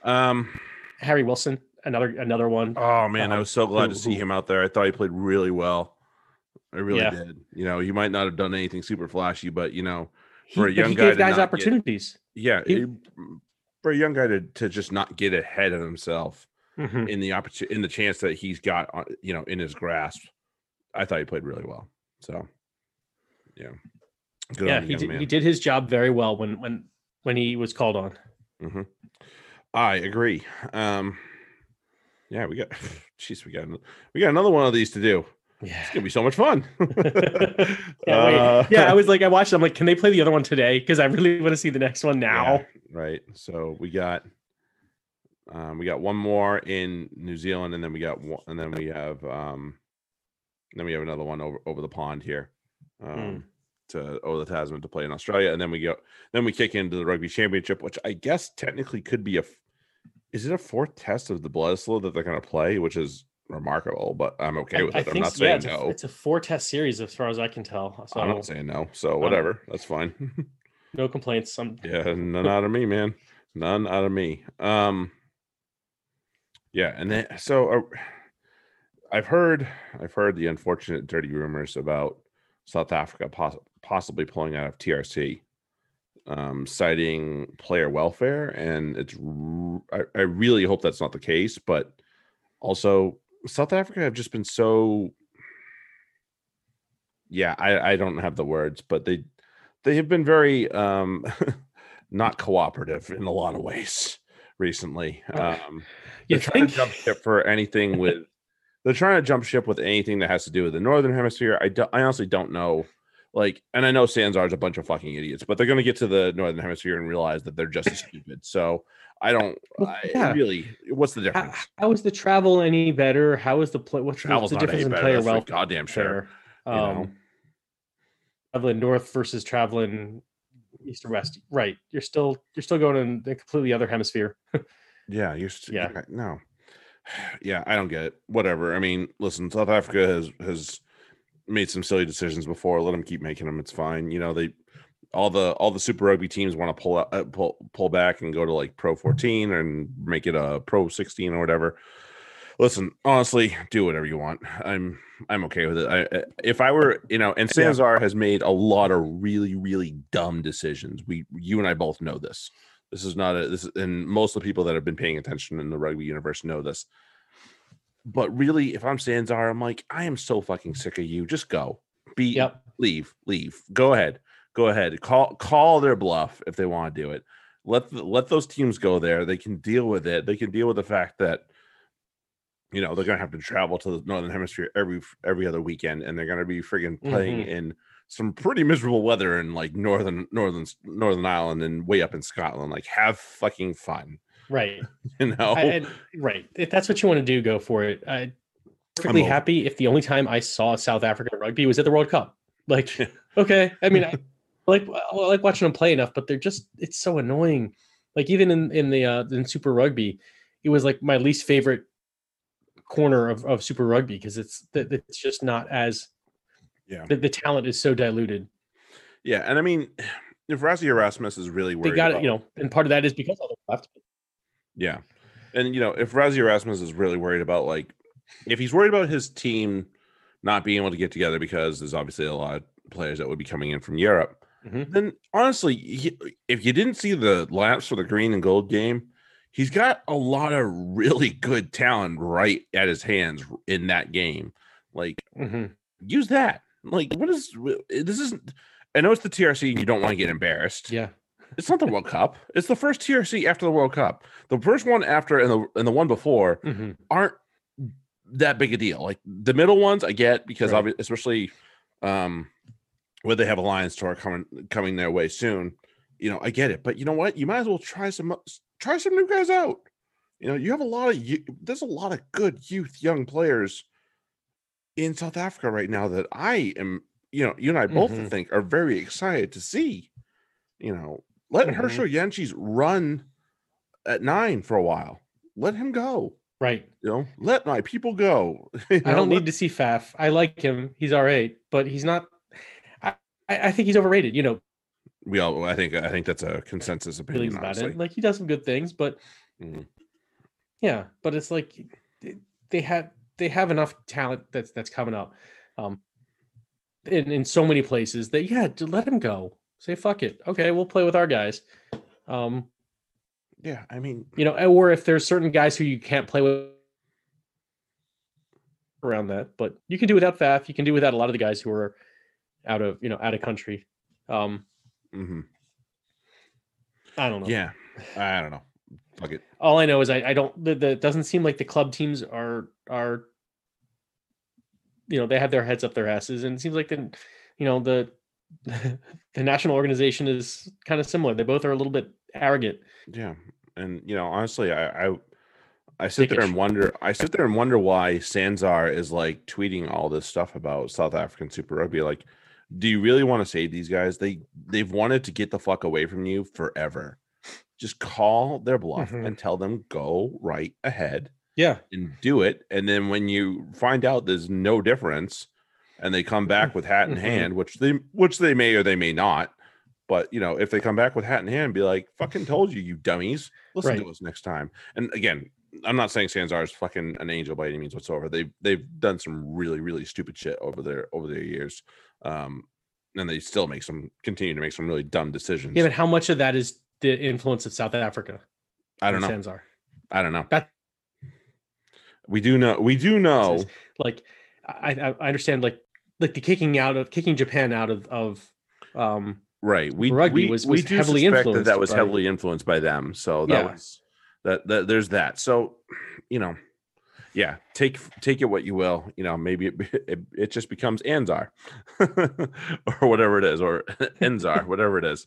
Um, Harry Wilson, another another one. Oh man, um, I was so glad who, to see who, him out there. I thought he played really well. I really yeah. did. You know, he might not have done anything super flashy, but you know, for he, a young he guy, gave guys opportunities. Get, yeah, he, it, for a young guy to, to just not get ahead of himself mm-hmm. in the opportunity, in the chance that he's got, on, you know, in his grasp, I thought he played really well. So, yeah, good yeah, he did, he did his job very well when when when he was called on. Mm-hmm. I agree. Um, yeah, we got, jeez, we got we got another one of these to do. Yeah, it's gonna be so much fun. yeah, uh, yeah, I was like, I watched it, I'm like, can they play the other one today? Because I really want to see the next one now. Yeah, right. So we got, um, we got one more in New Zealand, and then we got one, and then we have, um, then we have another one over over the pond here, um, mm. to over the Tasman to play in Australia, and then we go, then we kick into the Rugby Championship, which I guess technically could be a, is it a fourth test of the Bledisloe that they're gonna play, which is remarkable, but I'm okay with I, it. I'm not so, saying yeah, it's no. A, it's a four test series as far as I can tell. So I'm not saying no. So whatever. Um, that's fine. No complaints. I'm... Yeah, none out of me, man. None out of me. Um Yeah, and then so uh, I've heard I've heard the unfortunate dirty rumors about South Africa poss- possibly pulling out of T R C, um, citing player welfare, and it's r- I, I really hope that's not the case, but also South Africa have just been so, yeah, I, I don't have the words, but they they have been very um, not cooperative in a lot of ways recently. Um, they're trying to jump ship for anything with, they're trying to jump ship with anything that has to do with the Northern Hemisphere. I, do, I honestly don't know. Like, and I know Sanzar is a bunch of fucking idiots, but they're going to get to the Northern Hemisphere and realize that they're just stupid. So I don't well, yeah. I really. What's the difference? How, how is the travel any better? How is the play? What's Travel's the difference in better. Player That's welfare? Goddamn sure. Um, you know? Traveling north versus traveling east or west. Right. You're still you're still going in a completely other hemisphere. yeah. You're. St- yeah. You're, no. Yeah, I don't get it. Whatever. I mean, listen. South Africa has has. made some silly decisions before. Let them keep making them. It's fine. You know, they all the all the Super Rugby teams want to pull out, pull pull back and go to like Pro fourteen and make it a Pro sixteen or whatever. Listen, honestly, do whatever you want. I'm I'm okay with it. I, if I were, you know, and Sanzar has made a lot of really really dumb decisions. We you and I both know this. This is not a this, is, and most of the people that have been paying attention in the rugby universe know this. But really, if I'm Sanzar, I'm like, I am so fucking sick of you. Just go. Be yep. leave, leave. Go ahead. Go ahead. Call call their bluff if they want to do it. Let let those teams go there. They can deal with it. They can deal with the fact that, you know, they're gonna have to travel to the Northern Hemisphere every every other weekend, and they're gonna be friggin' playing mm-hmm. in some pretty miserable weather in like northern northern Northern Ireland and way up in Scotland. Like, have fucking fun. Right. You know, I, I, right. If that's what you want to do, go for it. I'm perfectly I'm happy if the only time I saw South African rugby was at the World Cup. Like, okay. I mean, I like, I like watching them play enough, but they're just, it's so annoying. Like even in, in the, uh, in Super Rugby, it was like my least favorite corner of, of Super Rugby. Because it's, it's just not as, yeah, the, the talent is so diluted. Yeah. And I mean, if Rassi Erasmus is really worried, they got it, you know, and part of that is because of the left. Yeah. And, you know, if Razzie Erasmus is really worried about, like, if he's worried about his team not being able to get together because there's obviously a lot of players that would be coming in from Europe, mm-hmm. then honestly, he, if you didn't see the laps for the green and gold game, he's got a lot of really good talent right at his hands in that game. Like, mm-hmm. use that. Like, what is this? Isn't, I know it's the T R C and you don't want to get embarrassed. Yeah. It's not the World Cup. It's the first T R C after the World Cup. The first one after and the and the one before mm-hmm. aren't that big a deal. Like the middle ones, I get because right. obviously, especially um, where they have a Lions tour coming coming their way soon. You know, I get it, but you know what? You might as well try some try some new guys out. You know, you have a lot of there's a lot of good youth, young players in South Africa right now that I am. You know, you and I both mm-hmm. think are very excited to see. You know. Let mm-hmm. Herschel Yenchies run at nine for a while. Let him go. Right. You know, let my people go. You know, I don't let... need to see Faf. I like him. He's all right, but he's not. I, I think he's overrated. You know. We all. I think. I think that's a consensus opinion. About it. Like he does some good things, but. Mm. Yeah, but it's like they have they have enough talent that's that's coming up. Um, in, in so many places that, yeah, let him go. Say, fuck it. Okay, we'll play with our guys. Um, yeah, I mean, you know, or if there's certain guys who you can't play with around that, but you can do without Faf. You can do without a lot of the guys who are out of, you know, out of country. Um, mm-hmm. I don't know. Yeah, I don't know. Fuck it. All I know is I, I don't, the, the, it doesn't seem like the club teams are, are, you know, they have their heads up their asses, and it seems like the, you know, the, the national organization is kind of similar. They both are a little bit arrogant. Yeah. And, you know, honestly, I, I, I sit there and wonder, I sit there and wonder why Sanzar is like tweeting all this stuff about South African Super Rugby. Like, do you really want to save these guys? They, they've wanted to get the fuck away from you forever. Just call their bluff mm-hmm. and tell them go right ahead. Yeah. And do it. And then when you find out there's no difference and they come back with hat in mm-hmm. hand, which they which they may or they may not. But, you know, if they come back with hat in hand, be like, fucking told you, you dummies. Listen right. to us next time. And again, I'm not saying Sanzar is fucking an angel by any means whatsoever. They've, they've done some really, really stupid shit over their, over their years. Um, and they still make some, continue to make some really dumb decisions. Yeah, but how much of that is the influence of South Africa? I don't know. Sanzar. I don't know. That's- We do know. We do know. Like, I, I understand. Like, like the kicking out of kicking Japan out of of um, right. We rugby we, was, was we do heavily influenced. That, that was by, heavily influenced by them. So that yeah. was that, that. There's that. So, you know, yeah. Take take it what you will. You know, maybe it it, it just becomes Anzar or whatever it is, or Enzar, whatever it is.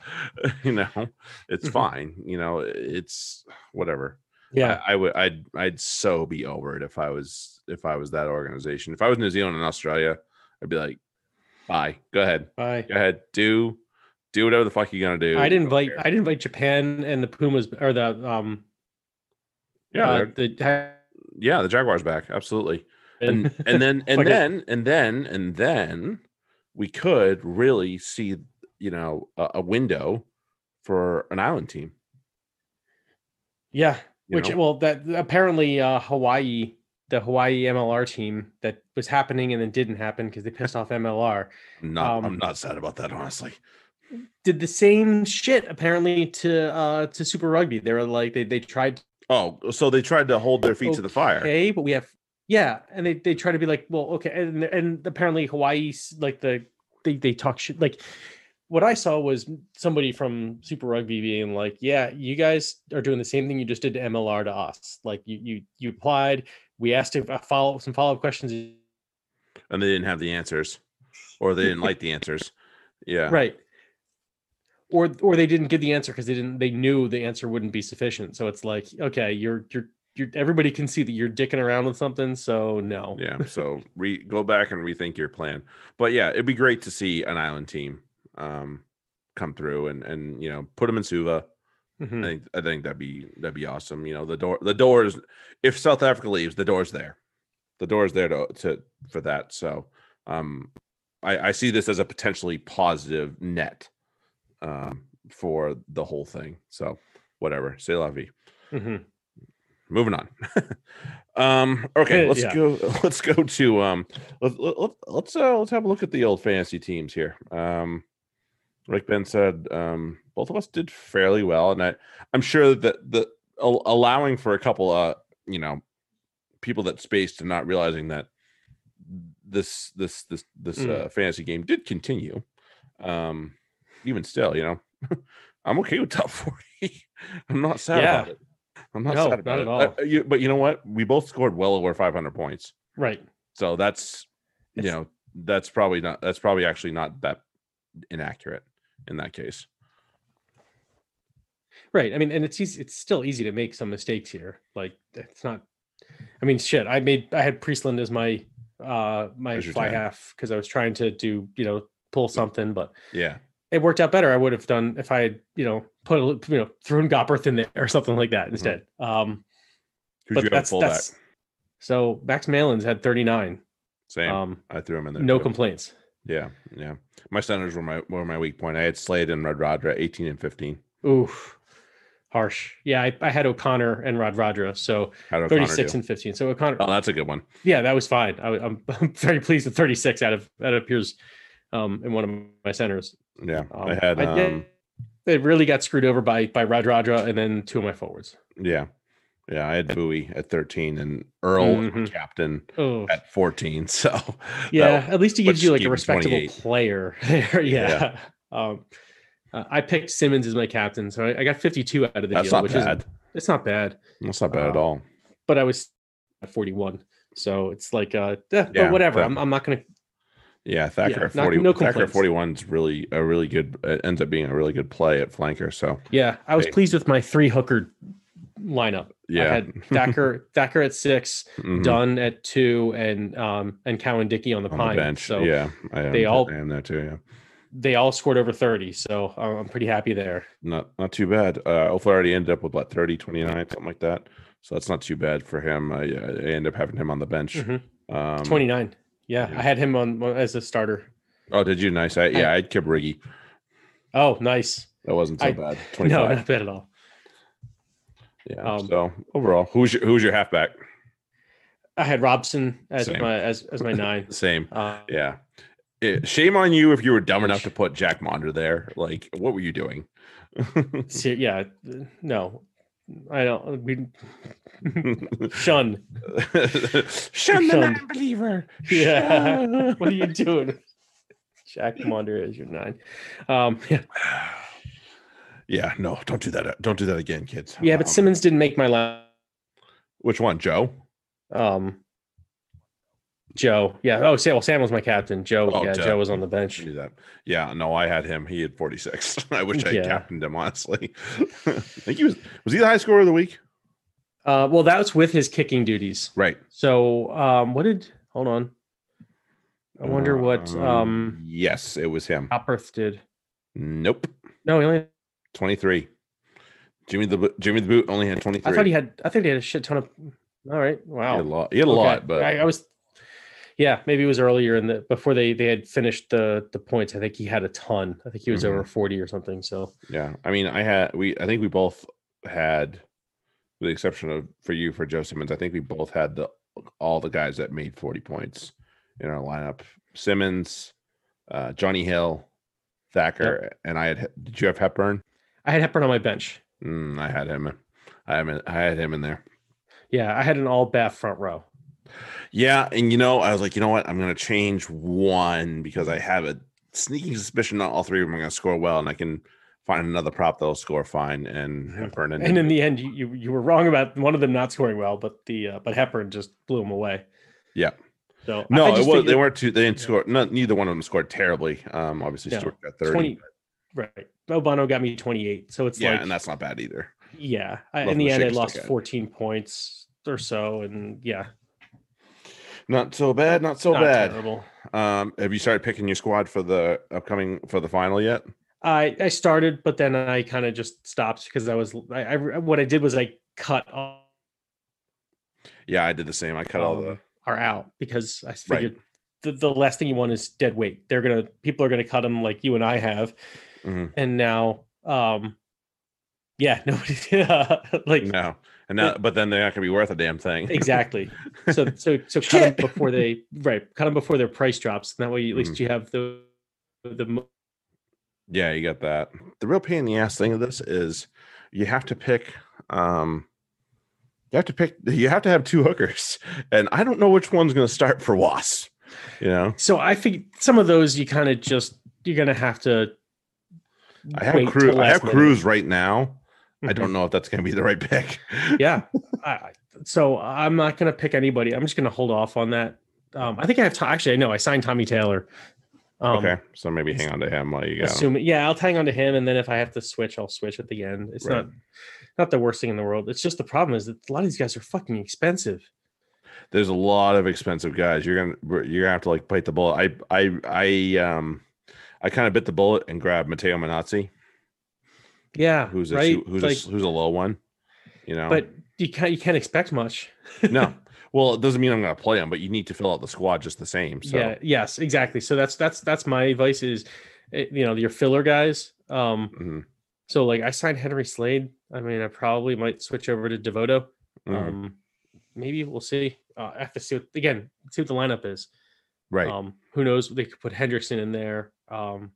You know, it's fine. You know, it's whatever. Yeah, I, I would. I'd. I'd so be over it if I was. If I was that organization. If I was New Zealand and Australia, I'd be like, "Bye. Go ahead. Bye. Go ahead. Do, do whatever the fuck you're gonna do." I'd invite. I'd invite Japan and the Pumas or the um. Yeah. Uh, the yeah, the Jaguars back absolutely, and and then and then and then and then we could really see, you know, a, a window for an island team. Yeah. You Which know? Well, that apparently uh, Hawaii, the Hawaii M L R team that was happening and then didn't happen because they pissed off M L R. Not, um, I'm not sad about that, honestly. Did the same shit apparently to uh, to Super Rugby. They were like they they tried. Oh, so they tried to hold their feet okay, to the fire. Okay, but we have yeah, and they they try to be like, well, okay, and and apparently Hawaii's like the they they talk shit like. What I saw was somebody from Super Rugby being like, yeah, you guys are doing the same thing you just did to M L R to us. Like you you you applied, we asked if a follow some follow-up questions. And they didn't have the answers. Or they didn't like the answers. Yeah. Right. Or or they didn't give the answer because they didn't they knew the answer wouldn't be sufficient. So it's like, okay, you're you're you're everybody can see that you're dicking around with something, so no. Yeah. So re go back and rethink your plan. But yeah, it'd be great to see an island team um come through and and you know put them in Suva. Mm-hmm. I think I think that'd be that'd be awesome. You know, the door the doors if South Africa leaves, the door's there. The door's there to, to for that. So um I, I see this as a potentially positive net um for the whole thing. So whatever. C'est la vie. Mm-hmm. Moving on. um okay, let's yeah. go let's go to um let, let, let's uh, let's have a look at the old fantasy teams here. Um Like Ben said, um, both of us did fairly well, and I, I'm sure that the allowing for a couple, uh, you know, people that spaced and not realizing that this this this this mm. uh, fantasy game did continue. Um, even still, you know, I'm okay with top forty. I'm not sad yeah. about it. I'm not no, sad about not it. At all. I, you, but you know what? We both scored well over five hundred points, right? So that's it's, you know that's probably not that's probably actually not that inaccurate. In that case, right? I mean, and it's easy, it's still easy to make some mistakes here. Like it's not. I mean, shit. I made. I had Priestland as my uh my fly time. half because I was trying to do you know pull something, but yeah, it worked out better. I would have done if I had you know put a, you know thrown Gopperth in there or something like that instead. Mm-hmm. Um, Who'd but you that's, pull that's that? So Max Malins had thirty-nine. Same. Um, I threw him in there. No too. complaints. Yeah, yeah. My centers were my were my weak point. I had Slade and Radradra, eighteen and fifteen. Oof, harsh. Yeah, I, I had O'Connor and Radradra, so thirty six and fifteen. So O'Connor. Oh, that's a good one. Yeah, that was fine. I, I'm I'm very pleased with thirty six out of out of Pierce. um, in one of my centers. Yeah, um, I had. I did, um, they really got screwed over by by Radradra and then two of my forwards. Yeah, yeah, I had Bowie at thirteen and Earl mm-hmm. captain oh. at fourteen. So yeah, that, at least he gives you like a respectable player. yeah. yeah. Um, uh, I picked Simmonds as my captain, so I, I got fifty-two out of the That's deal. Not which bad. Is, it's not bad. That's not bad uh, at all. But I was at forty-one, so it's like, uh, eh, yeah, but whatever. That, I'm, I'm not gonna. Yeah, Thacker yeah, at forty. No Thacker at forty-one is really a really good. It ends up being a really good play at flanker. So yeah, I was hey. pleased with my three hooker lineup. Yeah, I had Thacker Thacker at six, mm-hmm. Dunn at two, and um and Cowan Dickey on the on pine the bench. So yeah, I am, they all I am there too. Yeah. They all scored over thirty, so I'm pretty happy there. Not not too bad. Uh, Ophel already ended up with what thirty, twenty-nine, something like that. So that's not too bad for him. I, I ended up having him on the bench. Mm-hmm. Um, twenty-nine. Yeah, yeah, I had him on as a starter. Oh, did you? Nice. I, yeah, I, I had Kip Riggy. Oh, nice. That wasn't so I, bad. twenty-five. No, not bad at all. Yeah. Um, so overall, who's your who's your halfback? I had Robson as Same. my as, as my nine. Same. Uh, yeah. It, shame on you if you were dumb enough to put Jack Monder there. Like, what were you doing? See, yeah, no, I don't. We shun, shun the non-believer. Yeah, shun. What are you doing? Jack Monder is your nine. Um, yeah. yeah, no, don't do that. Don't do that again, kids. Yeah, but um, Simmonds didn't make my last. Which one, Joe? Um. Joe, yeah. Oh, Sam. Well, Sam was my captain. Joe, oh, yeah. Joe. Joe was on the bench. Yeah, no, I had him. He had forty-six. I wish I yeah. captained him. Honestly, I think he was. Was he the high scorer of the week? Uh, well, that was with his kicking duties, right? So, um, what did? Hold on. I wonder uh, what. Um, yes, it was him. Gopperth did. Nope. No, he only had twenty-three. Jimmy the Jimmy the Boot only had twenty-three. I thought he had. I think he had a shit ton of. All right. Wow. He had a lot. He had a okay. lot, but I, I was. Yeah, maybe it was earlier in the before they, they had finished the, the points. I think he had a ton. I think he was mm-hmm. over forty or something. So yeah, I mean, I had we. I think we both had, with the exception of for you for Joe Simmonds, I think we both had the all the guys that made forty points in our lineup: Simmonds, uh, Johnny Hill, Thacker, yep. and I had. Did you have Hepburn? I had Hepburn on my bench. Mm, I had him. I had him, I had him in there. Yeah, I had an all Bath front row. Yeah, and you know, I was like, you know what? I'm going to change one because I have a sneaking suspicion not all three of them are going to score well, and I can find another prop that'll score fine. And Hepburn, and, and in the end, you, you you were wrong about one of them not scoring well, but the uh, but Hepburn just blew them away. Yeah. So no, I, I it was, they weren't too. They didn't yeah. score. Not, neither one of them scored terribly. Um, obviously, no, Stuart got thirty. twenty, right. Obano got me twenty-eight. So it's yeah, like, and that's not bad either. Yeah. I, in the end, I lost fourteen points or so, and yeah. Not so bad, not so not bad. Terrible. Um, have you started picking your squad for the upcoming for the final yet? I, I started, but then I kind of just stopped because I was I, I what I did was I cut all. Yeah, I did the same. I cut um, all the are out because I figured right. the, the last thing you want is dead weight. They're gonna people are gonna cut them like you and I have, mm-hmm. and now um, yeah, nobody like no. And now, but then they're not going to be worth a damn thing. Exactly. So, so, so cut them before they right. Cut them before their price drops. And that way, at least mm-hmm. you have the the. Yeah, you got that. The real pain in the ass thing of this is you have to pick. Um, you have to pick. You have to have two hookers, and I don't know which one's going to start for Wasps. You know. So I think some of those you kind of just you're going to have to. I have Cruz. I have Cruz right now. I don't know if that's going to be the right pick. yeah. I, so I'm not going to pick anybody. I'm just going to hold off on that. Um, I think I have to, actually, I know I signed Tommy Taylor. Um, okay. So maybe hang on to him while you go. Assuming, yeah. I'll hang on to him. And then if I have to switch, I'll switch at the end. It's right. not, not the worst thing in the world. It's just the problem is that a lot of these guys are fucking expensive. There's a lot of expensive guys. You're going to, you're going to have to like bite the bullet. I, I, I, um, I kind of bit the bullet and grabbed Matteo Manazzi. Yeah, who's a right? who's like, a, who's a low one, you know. But you can't you can't expect much. No, well, it doesn't mean I'm going to play them, but you need to fill out the squad just the same. So. Yeah, yes, exactly. So that's that's that's my advice is, you know, your filler guys. Um, mm-hmm. So like I signed Henry Slade. I mean, I probably might switch over to Devoto. Mm-hmm. Um, maybe we'll see. Uh, I have to see what, again. See what the lineup is. Right. Um, who knows? They could put Hendrickson in there because um,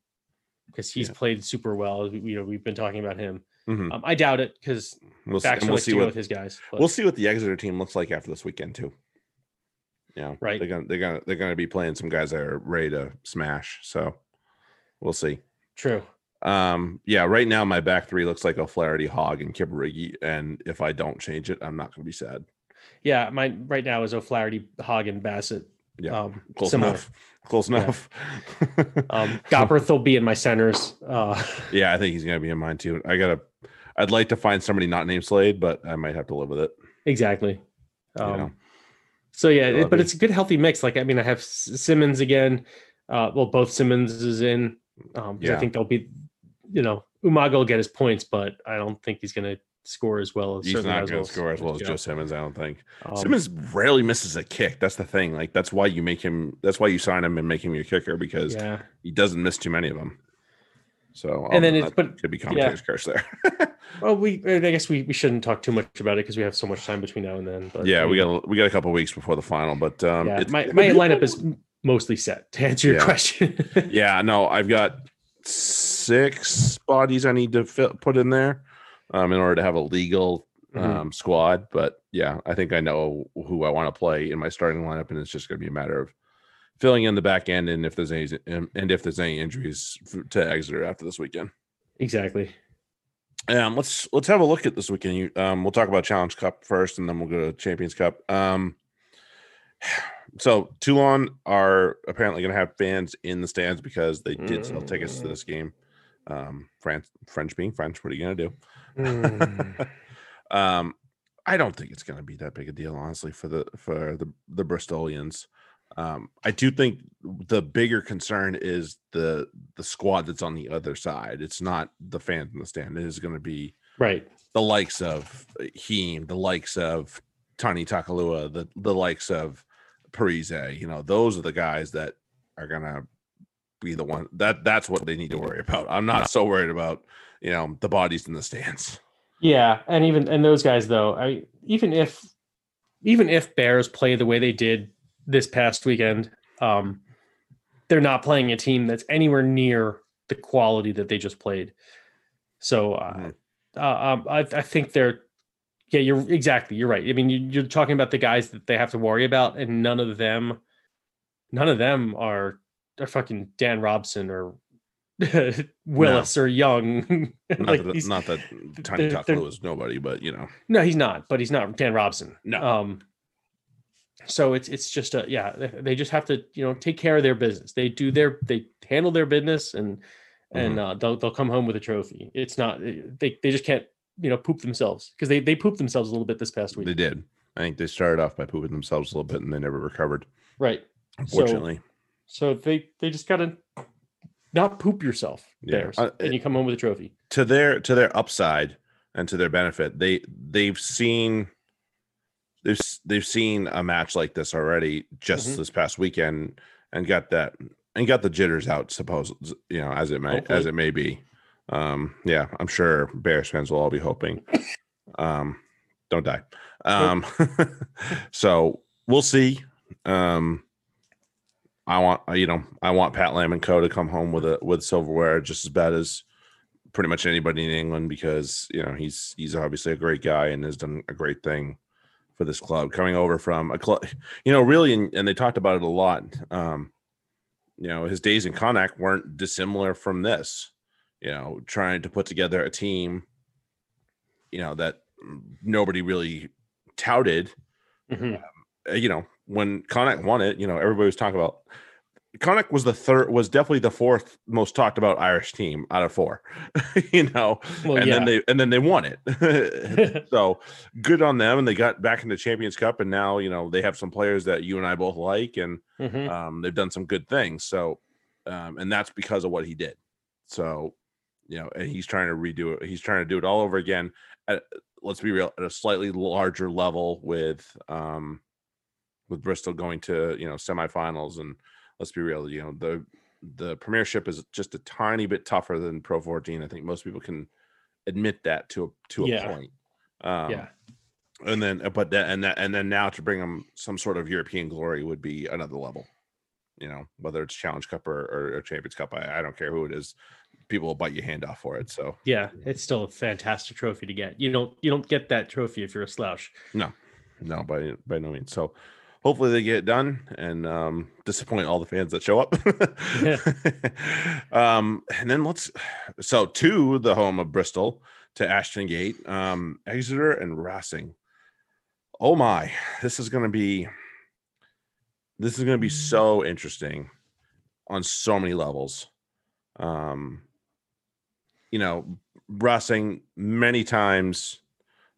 he's yeah. played super well. We, you know, we've been talking about him. Mm-hmm. Um, I doubt it because we'll see, we'll see what, with his guys. But. We'll see what the Exeter team looks like after this weekend too. Yeah, right. They're gonna they're gonna they're gonna be playing some guys that are ready to smash. So we'll see. True. Um, yeah, right now my back three looks like O'Flaherty, Hogg, and Kibarigi, and if I don't change it, I'm not gonna be sad. Yeah, mine right now is O'Flaherty, Hogg, and Bassett. Yeah, um, close similar. enough. Close enough. Yeah. um, Gopperth will be in my centers. Uh, yeah, I think he's gonna be in mine too. I gotta. I'd like to find somebody not named Slade, but I might have to live with it. Exactly. Um, yeah. So yeah, it, but it's a good healthy mix. Like I mean, I have Simmonds again. Uh, well, both Simmonds is in. Um, yeah. I think they'll be. You know, Umaga will get his points, but I don't think he's gonna score as well. As he's not going to score as well as Joe Simmonds, I don't think. Um, Simmonds rarely misses a kick. That's the thing. Like that's why you make him. That's why you sign him and make him your kicker because yeah. he doesn't miss too many of them. So and um, then it's but could be commentator's yeah. curse there. well, we I guess we, we shouldn't talk too much about it because we have so much time between now and then. But yeah, we got we got a couple of weeks before the final, but um, yeah, it's, my my lineup is mostly set to answer your yeah. question. yeah, no, I've got six bodies I need to fill, put in there. Um, in order to have a legal um, mm-hmm. squad. But yeah, I think I know who I want to play in my starting lineup, and it's just going to be a matter of filling in the back end and if there's any and if there's any injuries to Exeter after this weekend. Exactly. Um, let's let's have a look at this weekend. You, um, we'll talk about Challenge Cup first, and then we'll go to Champions Cup. Um, so Toulon are apparently going to have fans in the stands because they did mm. sell tickets to this game. Um, France, French being French, what are you going to do? mm. um I don't think it's going to be that big a deal honestly for the for the the Bristolians. um I do think the bigger concern is the the squad that's on the other side. It's not the fans in the stand. It is going to be right the likes of Heem, the likes of Tani Takalua, the the likes of Parise. You know, those are the guys that are going to be the one that that's what they need to worry about. I'm not so worried about you know, the bodies in the stands. Yeah. And even, and those guys though, I, even if, even if Bears play the way they did this past weekend, um, they're not playing a team that's anywhere near the quality that they just played. So, uh, mm-hmm. uh um, I, I think they're, yeah, you're exactly. You're right. I mean, you, you're talking about the guys that they have to worry about, and none of them, none of them are, are fucking Dan Robson or, Willis no. or Young. like not, that, not that Tiny Takalua is nobody, but you know. No, he's not, but he's not Dan Robson. No. Um, so it's it's just a yeah, they just have to, you know, take care of their business. They do their they handle their business and mm-hmm. and uh, they'll they'll come home with a trophy. It's not they they just can't, you know, poop themselves because they, they pooped themselves a little bit this past week. They did. I think they started off by pooping themselves a little bit and they never recovered. Right. Unfortunately. So, so they, they just gotta not poop yourself there, yeah. uh, and you come home with a trophy. To their to their upside and to their benefit, they they've seen they've they've seen a match like this already just mm-hmm. this past weekend and got that and got the jitters out. Suppose you know as it may Hopefully. as it may be. Um, yeah, I'm sure Bears fans will all be hoping. um, don't die. Um, so we'll see. Um, I want you know I want Pat Lam and Co to come home with a with silverware just as bad as pretty much anybody in England because you know he's he's obviously a great guy and has done a great thing for this club coming over from a club you know really and, and they talked about it a lot um, you know his days in Connacht weren't dissimilar from this you know trying to put together a team you know that nobody really touted mm-hmm. um, you know. When Connacht won it, you know, everybody was talking about Connacht was the third, was definitely the fourth most talked about Irish team out of four, you know, well, and yeah. then they, and then they won it. So good on them. And they got back into Champions Cup and now, you know, they have some players that you and I both like, and mm-hmm. um, they've done some good things. So, um, and that's because of what he did. So, you know, and he's trying to redo it. He's trying to do it all over again. At, let's be real, at a slightly larger level with, um, with Bristol going to, you know, semifinals. And let's be real, you know, the the Premiership is just a tiny bit tougher than Pro fourteen. I think most people can admit that to a, to a yeah. point. Um, yeah. And then, but that, and that, and then now to bring them some sort of European glory would be another level. you know, whether it's Challenge Cup or, or, or Champions Cup, I, I don't care who it is. People will bite your hand off for it. So yeah, it's still a fantastic trophy to get. You don't you don't get that trophy if you're a slouch. No, no, by by no means. So hopefully they get it done and um, disappoint all the fans that show up. Yeah. um, and then let's so to the home of Bristol to Ashton Gate, um, Exeter and Racing. Oh my, this is going to be this is going to be so interesting on so many levels. Um, you know, Racing many times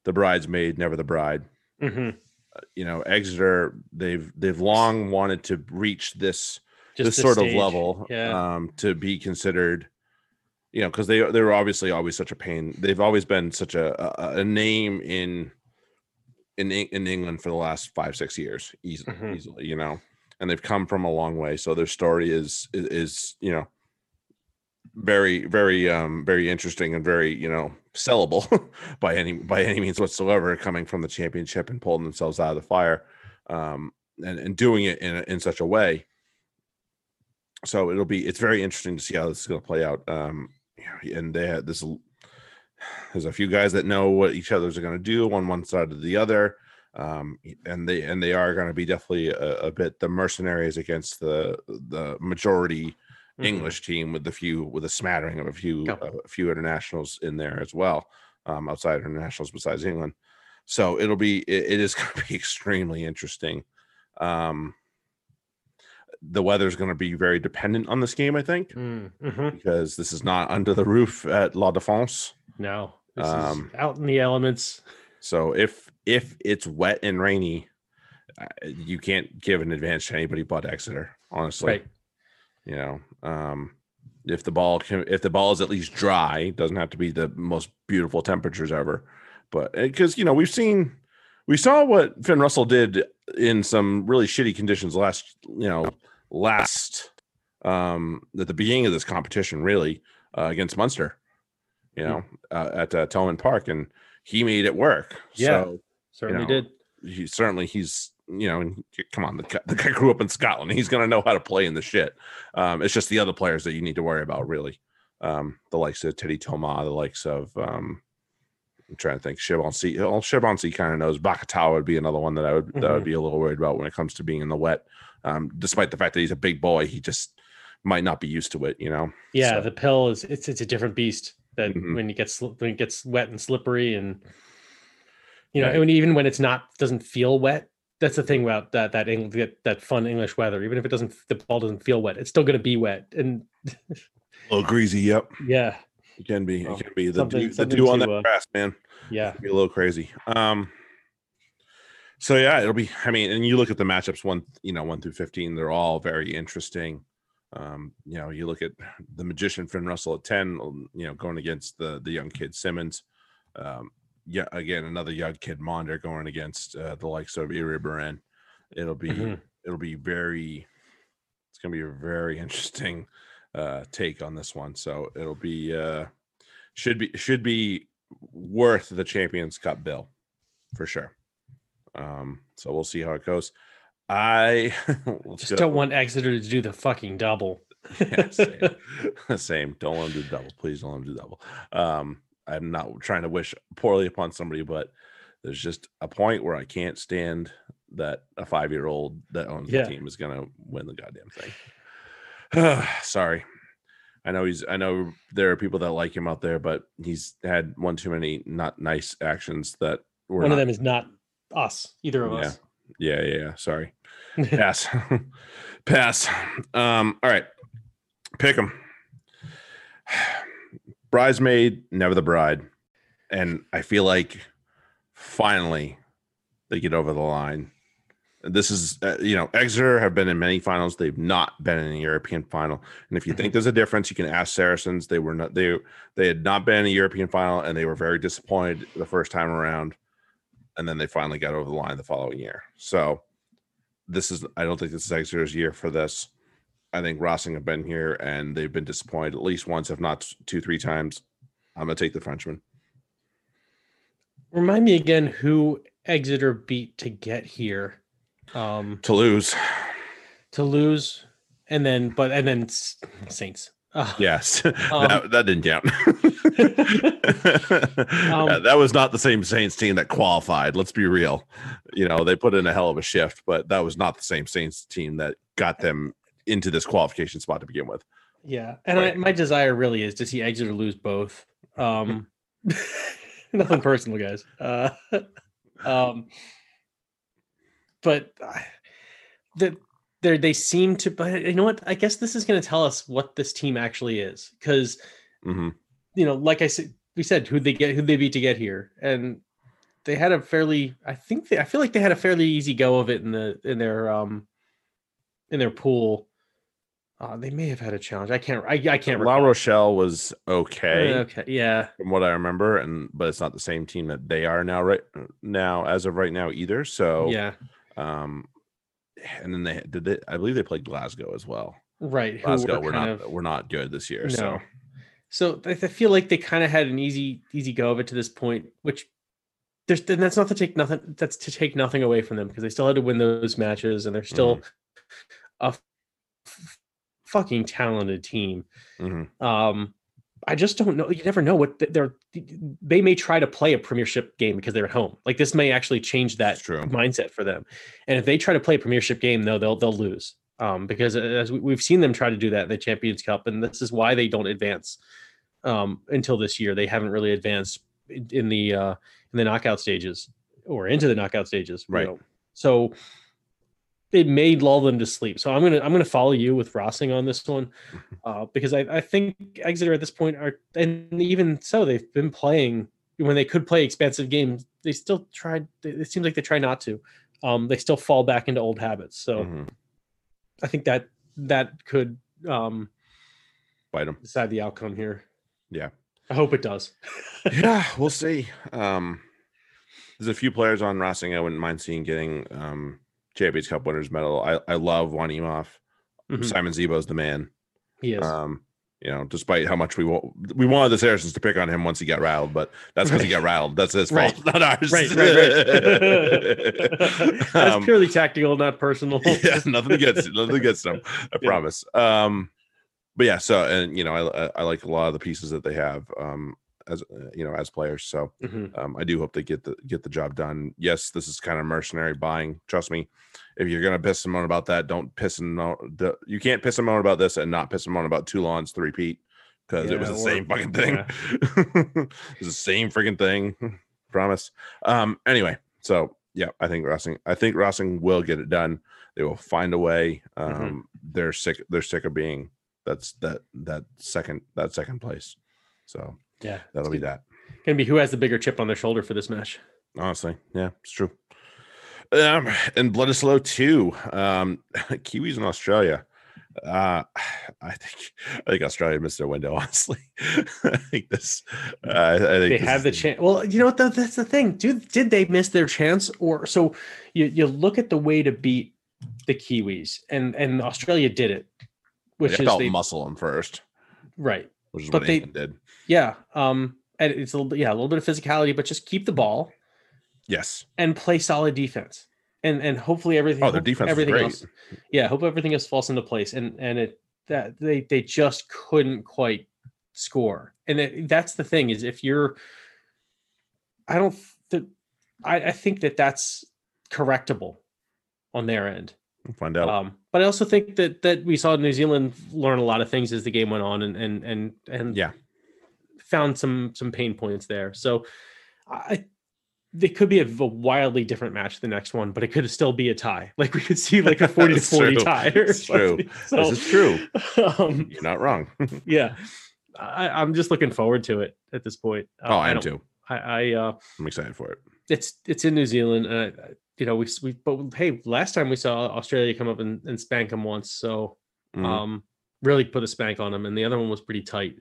the bridesmaid, never the bride. Mm-hmm. Uh, you know, Exeter, they've they've long wanted to reach this Just this sort stage. of level, yeah. um, to be considered. You know, because they they were obviously always such a pain. They've always been such a a, a name in in in England for the last five six years, easily, mm-hmm. easily. You know, and they've come from a long way. So their story is is, is you know. very very um very interesting and very you know sellable by any by any means whatsoever, coming from the championship and pulling themselves out of the fire, um and, and doing it in in such a way. So it'll be it's very interesting to see how this is going to play out. Um and they had this there's a few guys that know what each other's are going to do on one side or the other, um and they and they are going to be definitely a, a bit the mercenaries against the the majority English team, with a few, with a smattering of a few, oh. uh, a few internationals in there as well, um, outside internationals besides England. So it'll be, it, it is going to be extremely interesting. Um, the weather is going to be very dependent on this game, I think, mm-hmm. because this is not under the roof at La Défense. No, this um, is out in the elements. So if if it's wet and rainy, you can't give an advantage to anybody but Exeter, honestly. Right. You know, um, if the ball can, if the ball is at least dry, doesn't have to be the most beautiful temperatures ever, but because you know we've seen, we saw what Finn Russell did in some really shitty conditions last, you know, last um, at the beginning of this competition, really uh, against Munster, you know, uh, at uh, Tillman Park, and he made it work. Yeah, so, certainly you know, did. He certainly he's. You know, and come on, the guy, the guy grew up in Scotland. He's going to know how to play in the shit. Um, it's just the other players that you need to worry about, really. Um, the likes of Teddy Toma, the likes of, um, I'm trying to think, Shibonsi. Well, Shibonsi kind of knows. Bakatawa would be another one that I would mm-hmm. that I would be a little worried about when it comes to being in the wet. Um, despite the fact that he's a big boy, he just might not be used to it, you know? Yeah, so. The pill is, it's it's a different beast than mm-hmm. when, it gets, when it gets wet and slippery. And, you know, right. and even when it's not, doesn't feel wet. That's the thing about that that English, that fun English weather. Even if it doesn't, the ball doesn't feel wet, it's still going to be wet and a little greasy. Yep. Yeah. It can be. It can be the something, dew, something the dew to, on that uh, grass, man. Yeah. It'll be a little crazy. Um. So yeah, it'll be. I mean, and you look at the matchups one, you know, one through fifteen. They're all very interesting. Um. You know, you look at the magician Finn Russell at ten. You know, going against the the young kid Simmonds. Um. Yeah, again, another young kid, Monder, going against uh, the likes of Iri Baran. It'll be, mm-hmm. it'll be very, it's going to be a very interesting uh, take on this one. So it'll be, uh, should be, should be worth the Champions Cup bill for sure. Um, so we'll see how it goes. I we'll just don't want Exeter to do the fucking double. Yeah, same. Same. Don't let them do the double. Please don't let them do the double. Um, I'm not trying to wish poorly upon somebody, but there's just a point where I can't stand that a five-year-old that owns yeah. the team is going to win the goddamn thing. Sorry. I know he's, I know there are people that like him out there, but he's had one too many not nice actions that were one not, of them is not us, either of yeah. us. Yeah. Yeah. yeah. Sorry. Pass. Pass. Um, all right. Pick him. Bridesmaid, never the bride, and I feel like finally they get over the line. This is, uh, you know, Exeter have been in many finals. They've not been in a European final, and if you think there's a difference, you can ask Saracens. They were not they they had not been in a European final, and they were very disappointed the first time around, and then they finally got over the line the following year. So this is, I don't think this is Exeter's year for this. I think Racing have been here and they've been disappointed at least once, if not two, three times. I'm going to take the Frenchman. Remind me again who Exeter beat to get here. Um, Toulouse. Toulouse. and then but and then Saints. Uh, yes, um, that, that didn't count. um, yeah, that was not the same Saints team that qualified. Let's be real. You know, they put in a hell of a shift, but that was not the same Saints team that got them into this qualification spot to begin with. Yeah, and right. I, my desire really is to see Exeter lose both. Um, nothing personal, guys. Uh, um, but the. They're, they seem to, but you know what? I guess this is going to tell us what this team actually is, because mm-hmm. you know, like I said, we said who they get, who they beat to get here, and they had a fairly, I think, they, I feel like they had a fairly easy go of it in the in their um in their pool. Uh, they may have had a challenge. I can't. I, I can't. La remember. Rochelle was okay. Uh, okay, yeah, from what I remember, and but it's not the same team that they are now right now as of right now either. So yeah. Um, and then they did they I believe they played Glasgow as well. Right. Glasgow were, were not of, we're not good this year. No. So so I feel like they kind of had an easy, easy go of it to this point, which there's and that's not to take nothing that's to take nothing away from them, because they still had to win those matches, and they're still mm-hmm. a f- fucking talented team. Mm-hmm. Um I just don't know. You never know what they're, they may try to play a premiership game because they're at home. Like, this may actually change that mindset for them. And if they try to play a premiership game, though, they'll, they'll lose um, because as we, we've seen them try to do that in the Champions Cup. And this is why they don't advance um, until this year. They haven't really advanced in the, uh, in the knockout stages or into the knockout stages. Right. You know? So it may lull them to sleep. So I'm gonna I'm gonna follow you with Rossing on this one, uh, because I, I think Exeter at this point are, and even so, they've been playing when they could play expansive games. They still tried. It seems like they try not to. Um, they still fall back into old habits. So mm-hmm. I think that that could um, bite them. Decide the outcome here. Yeah, I hope it does. Yeah, we'll see. Um, there's a few players on Rossing I wouldn't mind seeing getting. Um, Champions Cup winners medal. I, I love Juan Imhoff. Mm-hmm. Simon Zebo's the man. He is. Um, you know, despite how much we wa- we wanted the Saracens to pick on him once he got rattled, but that's because right. he got rattled. That's his fault, right. not ours. Right, right, right. That's um, purely tactical, not personal. Yeah, nothing against nothing against him. I yeah. promise. Um, but yeah, so and you know, I I like a lot of the pieces that they have. Um, as you know, as players. So mm-hmm. um, I do hope they get the, get the job done. Yes. This is kind of mercenary buying. Trust me. If you're going to piss someone about that, don't piss them out. You can't piss someone about this and not piss someone about Toulon's three-peat. Cause yeah, it was the or, same fucking thing. Yeah. It was the same freaking thing. Promise. Um, anyway. So yeah, I think Rossing, I think Rossing will get it done. They will find a way. Um, mm-hmm. They're sick. They're sick of being that's that, that second, that second place. So yeah, that'll be that. Gonna be who has the bigger chip on their shoulder for this match. Honestly, yeah, it's true. Um, and Bledisloe too. Um, Kiwis in Australia. Uh, I think I think Australia missed their window. Honestly, I think this. Uh, I think they this have the chance. Well, you know what? Though? That's the thing, dude. Did they miss their chance, or so? You you look at the way to beat the Kiwis, and and Australia did it, which they is felt they muscle them first, right? Which is but what they did. Yeah. Um, and it's a little bit, yeah, a little bit of physicality, but just keep the ball. Yes. And play solid defense. And and hopefully everything oh, their defense everything is great. Else. Yeah, hope everything else falls into place. And and it that they they just couldn't quite score. And it, that's the thing is if you're I don't the, I, I think that that's correctable on their end. We'll find out. Um, but I also think that that we saw New Zealand learn a lot of things as the game went on and and and and yeah. found some some pain points there. So I it could be a, a wildly different match the next one, but it could still be a tie. Like we could see like a forty to forty true. tie. It's true. So, this is true. Um, You're not wrong. yeah. I, I'm just looking forward to it at this point. Uh, oh, I am I too. I, I uh I'm excited for it. It's it's in New Zealand. And I, you know, we we but hey, last time we saw Australia come up and, and spank them once. So mm-hmm. um really put a spank on them, and the other one was pretty tight.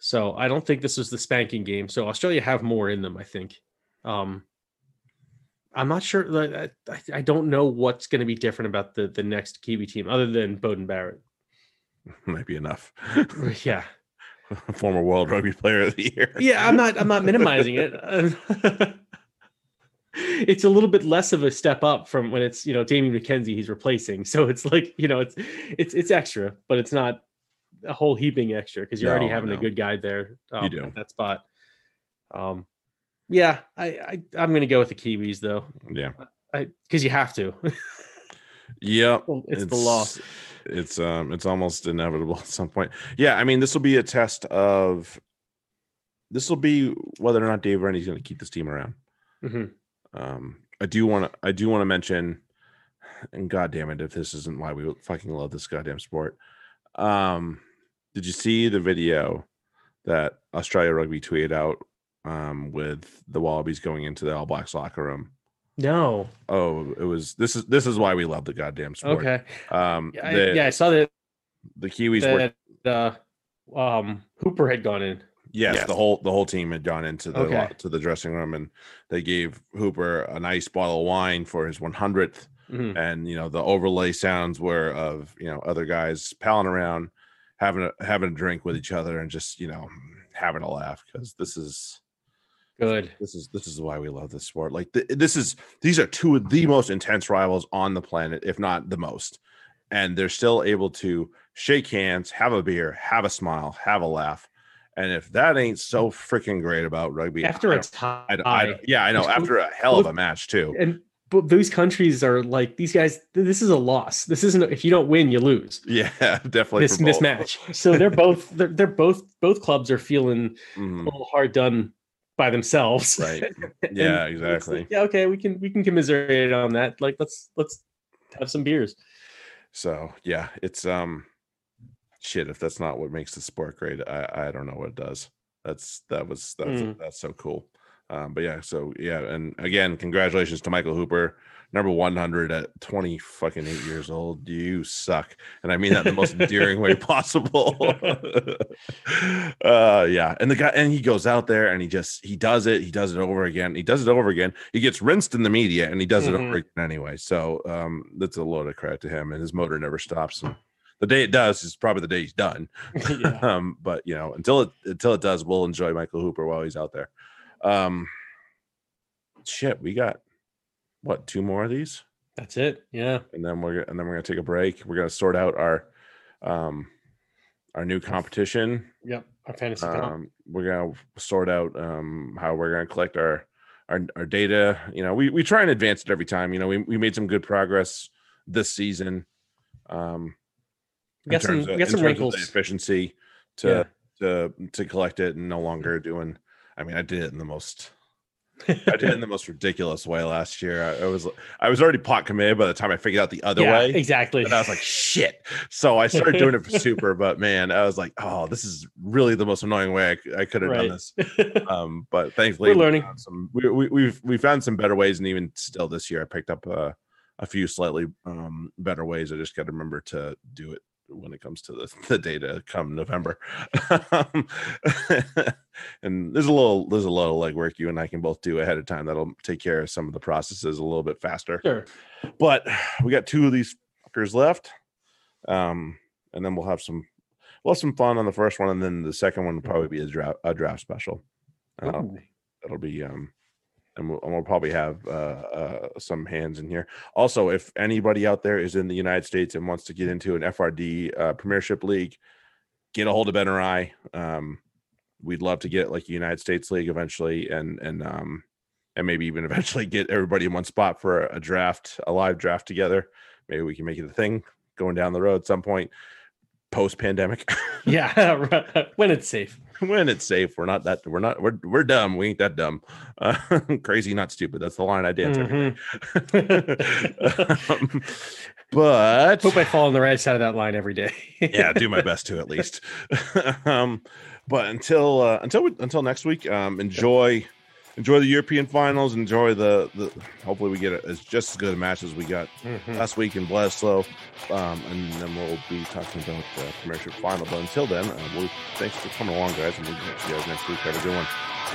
So I don't think this was the spanking game. So Australia have more in them, I think. Um, I'm not sure. I, I, I don't know what's going to be different about the, the next Kiwi team other than Bowden Barrett. Might be enough. Yeah. Former World Rugby Player of the Year. Yeah, I'm not. I'm not minimizing it. it's a little bit less of a step up from when it's, you know, Damien McKenzie he's replacing. So it's like, you know, it's it's it's extra, but it's not a whole heaping extra because you're no, already having no. a good guy there um, you do. at that spot. Um, yeah, I, I I'm going to go with the Kiwis though. Yeah, I because you have to. yeah, it's, it's the law. It's um, it's almost inevitable at some point. Yeah, I mean, this will be a test of. This will be whether or not Dave Rennie's going to keep this team around. Mm-hmm. Um, I do want to. I do want to mention, and God damn it, if this isn't why we fucking love this goddamn sport. Um, did you see the video that Australia Rugby tweeted out um, with the Wallabies going into the All Blacks locker room? No. Oh, it was. This is this is why we love the goddamn sport. Okay. Um. I, the, yeah, I saw that. The Kiwis that, were. Uh, um, Hooper had gone in. Yes, yes, the whole the whole team had gone into the okay. to the dressing room, and they gave Hooper a nice bottle of wine for his one hundredth. Mm-hmm. And you know the overlay sounds were of you know other guys palling around, having a, having a drink with each other, and just you know having a laugh because this is good. This is this is why we love this sport. Like th- this is these are two of the most intense rivals on the planet, if not the most, and they're still able to shake hands, have a beer, have a smile, have a laugh. And if that ain't so freaking great about rugby, after a tie, I don't, I don't, yeah, I know. After a hell of a match too, and but those countries are like these guys. This is a loss. This isn't. If you don't win, you lose. Yeah, definitely. This this match. So they're both. They're, they're both. Both clubs are feeling mm-hmm. a little hard done by themselves. Right. Yeah. exactly. Like, yeah. Okay. We can we can commiserate on that. Like let's let's have some beers. So yeah, it's um. Shit, if that's not what makes the sport great, I, I don't know what it does. That's that was that's mm. that's so cool. Um, but yeah, so yeah, and again, congratulations to Michael Hooper, number one hundred at twenty fucking eight years old. You suck, and I mean that in the most endearing way possible. uh, yeah, and the guy, and he goes out there and he just he does it, he does it over again, he does it over again. He gets rinsed in the media, and he does mm-hmm. it over again anyway. So um, that's a load of credit to him, and his motor never stops. And, the day it does is probably the day he's done. yeah. um, but, you know, until it until it does, we'll enjoy Michael Hooper while he's out there. Um, shit, we got, what, two more of these? That's it, yeah. And then we're and then we're going to take a break. We're going to sort out our um, our new competition. Yep, our fantasy um, comp. We're going to sort out um, how we're going to collect our, our our data. You know, we we try and advance it every time. You know, we, we made some good progress this season. Um We got some, of, we got some wrinkles. Efficiency to yeah. to to collect it and no longer doing. I mean, I did it in the most. I did it in the most ridiculous way last year. I, I was I was already pot committed by the time I figured out the other yeah, way. Exactly. And I was like, shit. So I started doing it for super, but man, I was like, oh, this is really the most annoying way I, I could have right. done this. Um, but thankfully, we're learning. We found some, we, we we've we found some better ways, and even still this year, I picked up uh, a few slightly um, better ways. I just got to remember to do it when it comes to the, the data come November. um, and there's a little there's a lot of legwork you and I can both do ahead of time that'll take care of some of the processes a little bit faster. Sure. But we got two of these fuckers left. Um, and then we'll have some we'll have some fun on the first one, and then the second one will probably be a draft a draft special. Uh, that'll be um and we'll, and we'll probably have uh, uh, some hands in here. Also, if anybody out there is in the United States and wants to get into an F R D uh, Premiership League, get a hold of Ben or I. Um, we'd love to get like a United States League eventually, and and um, and maybe even eventually get everybody in one spot for a draft, a live draft together. Maybe we can make it a thing going down the road at some point post-pandemic. yeah, when it's safe. When it's safe, we're not that we're not we're we're dumb. We ain't that dumb. Uh, crazy, not stupid. That's the line I dance mm-hmm. every day. um, but hope I fall on the right side of that line every day. yeah, do my best to at least. um, but until uh, until we, until next week, um, enjoy enjoy the European finals. Enjoy the the. Hopefully, we get a, it's just as good a match as we got mm-hmm. last week in Glasgow, um, and then we'll be talking about the Premiership final. But until then, uh, we'll, thanks for coming along, guys, and we'll see you guys next week. Have a good one.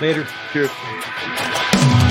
Later. Cheers.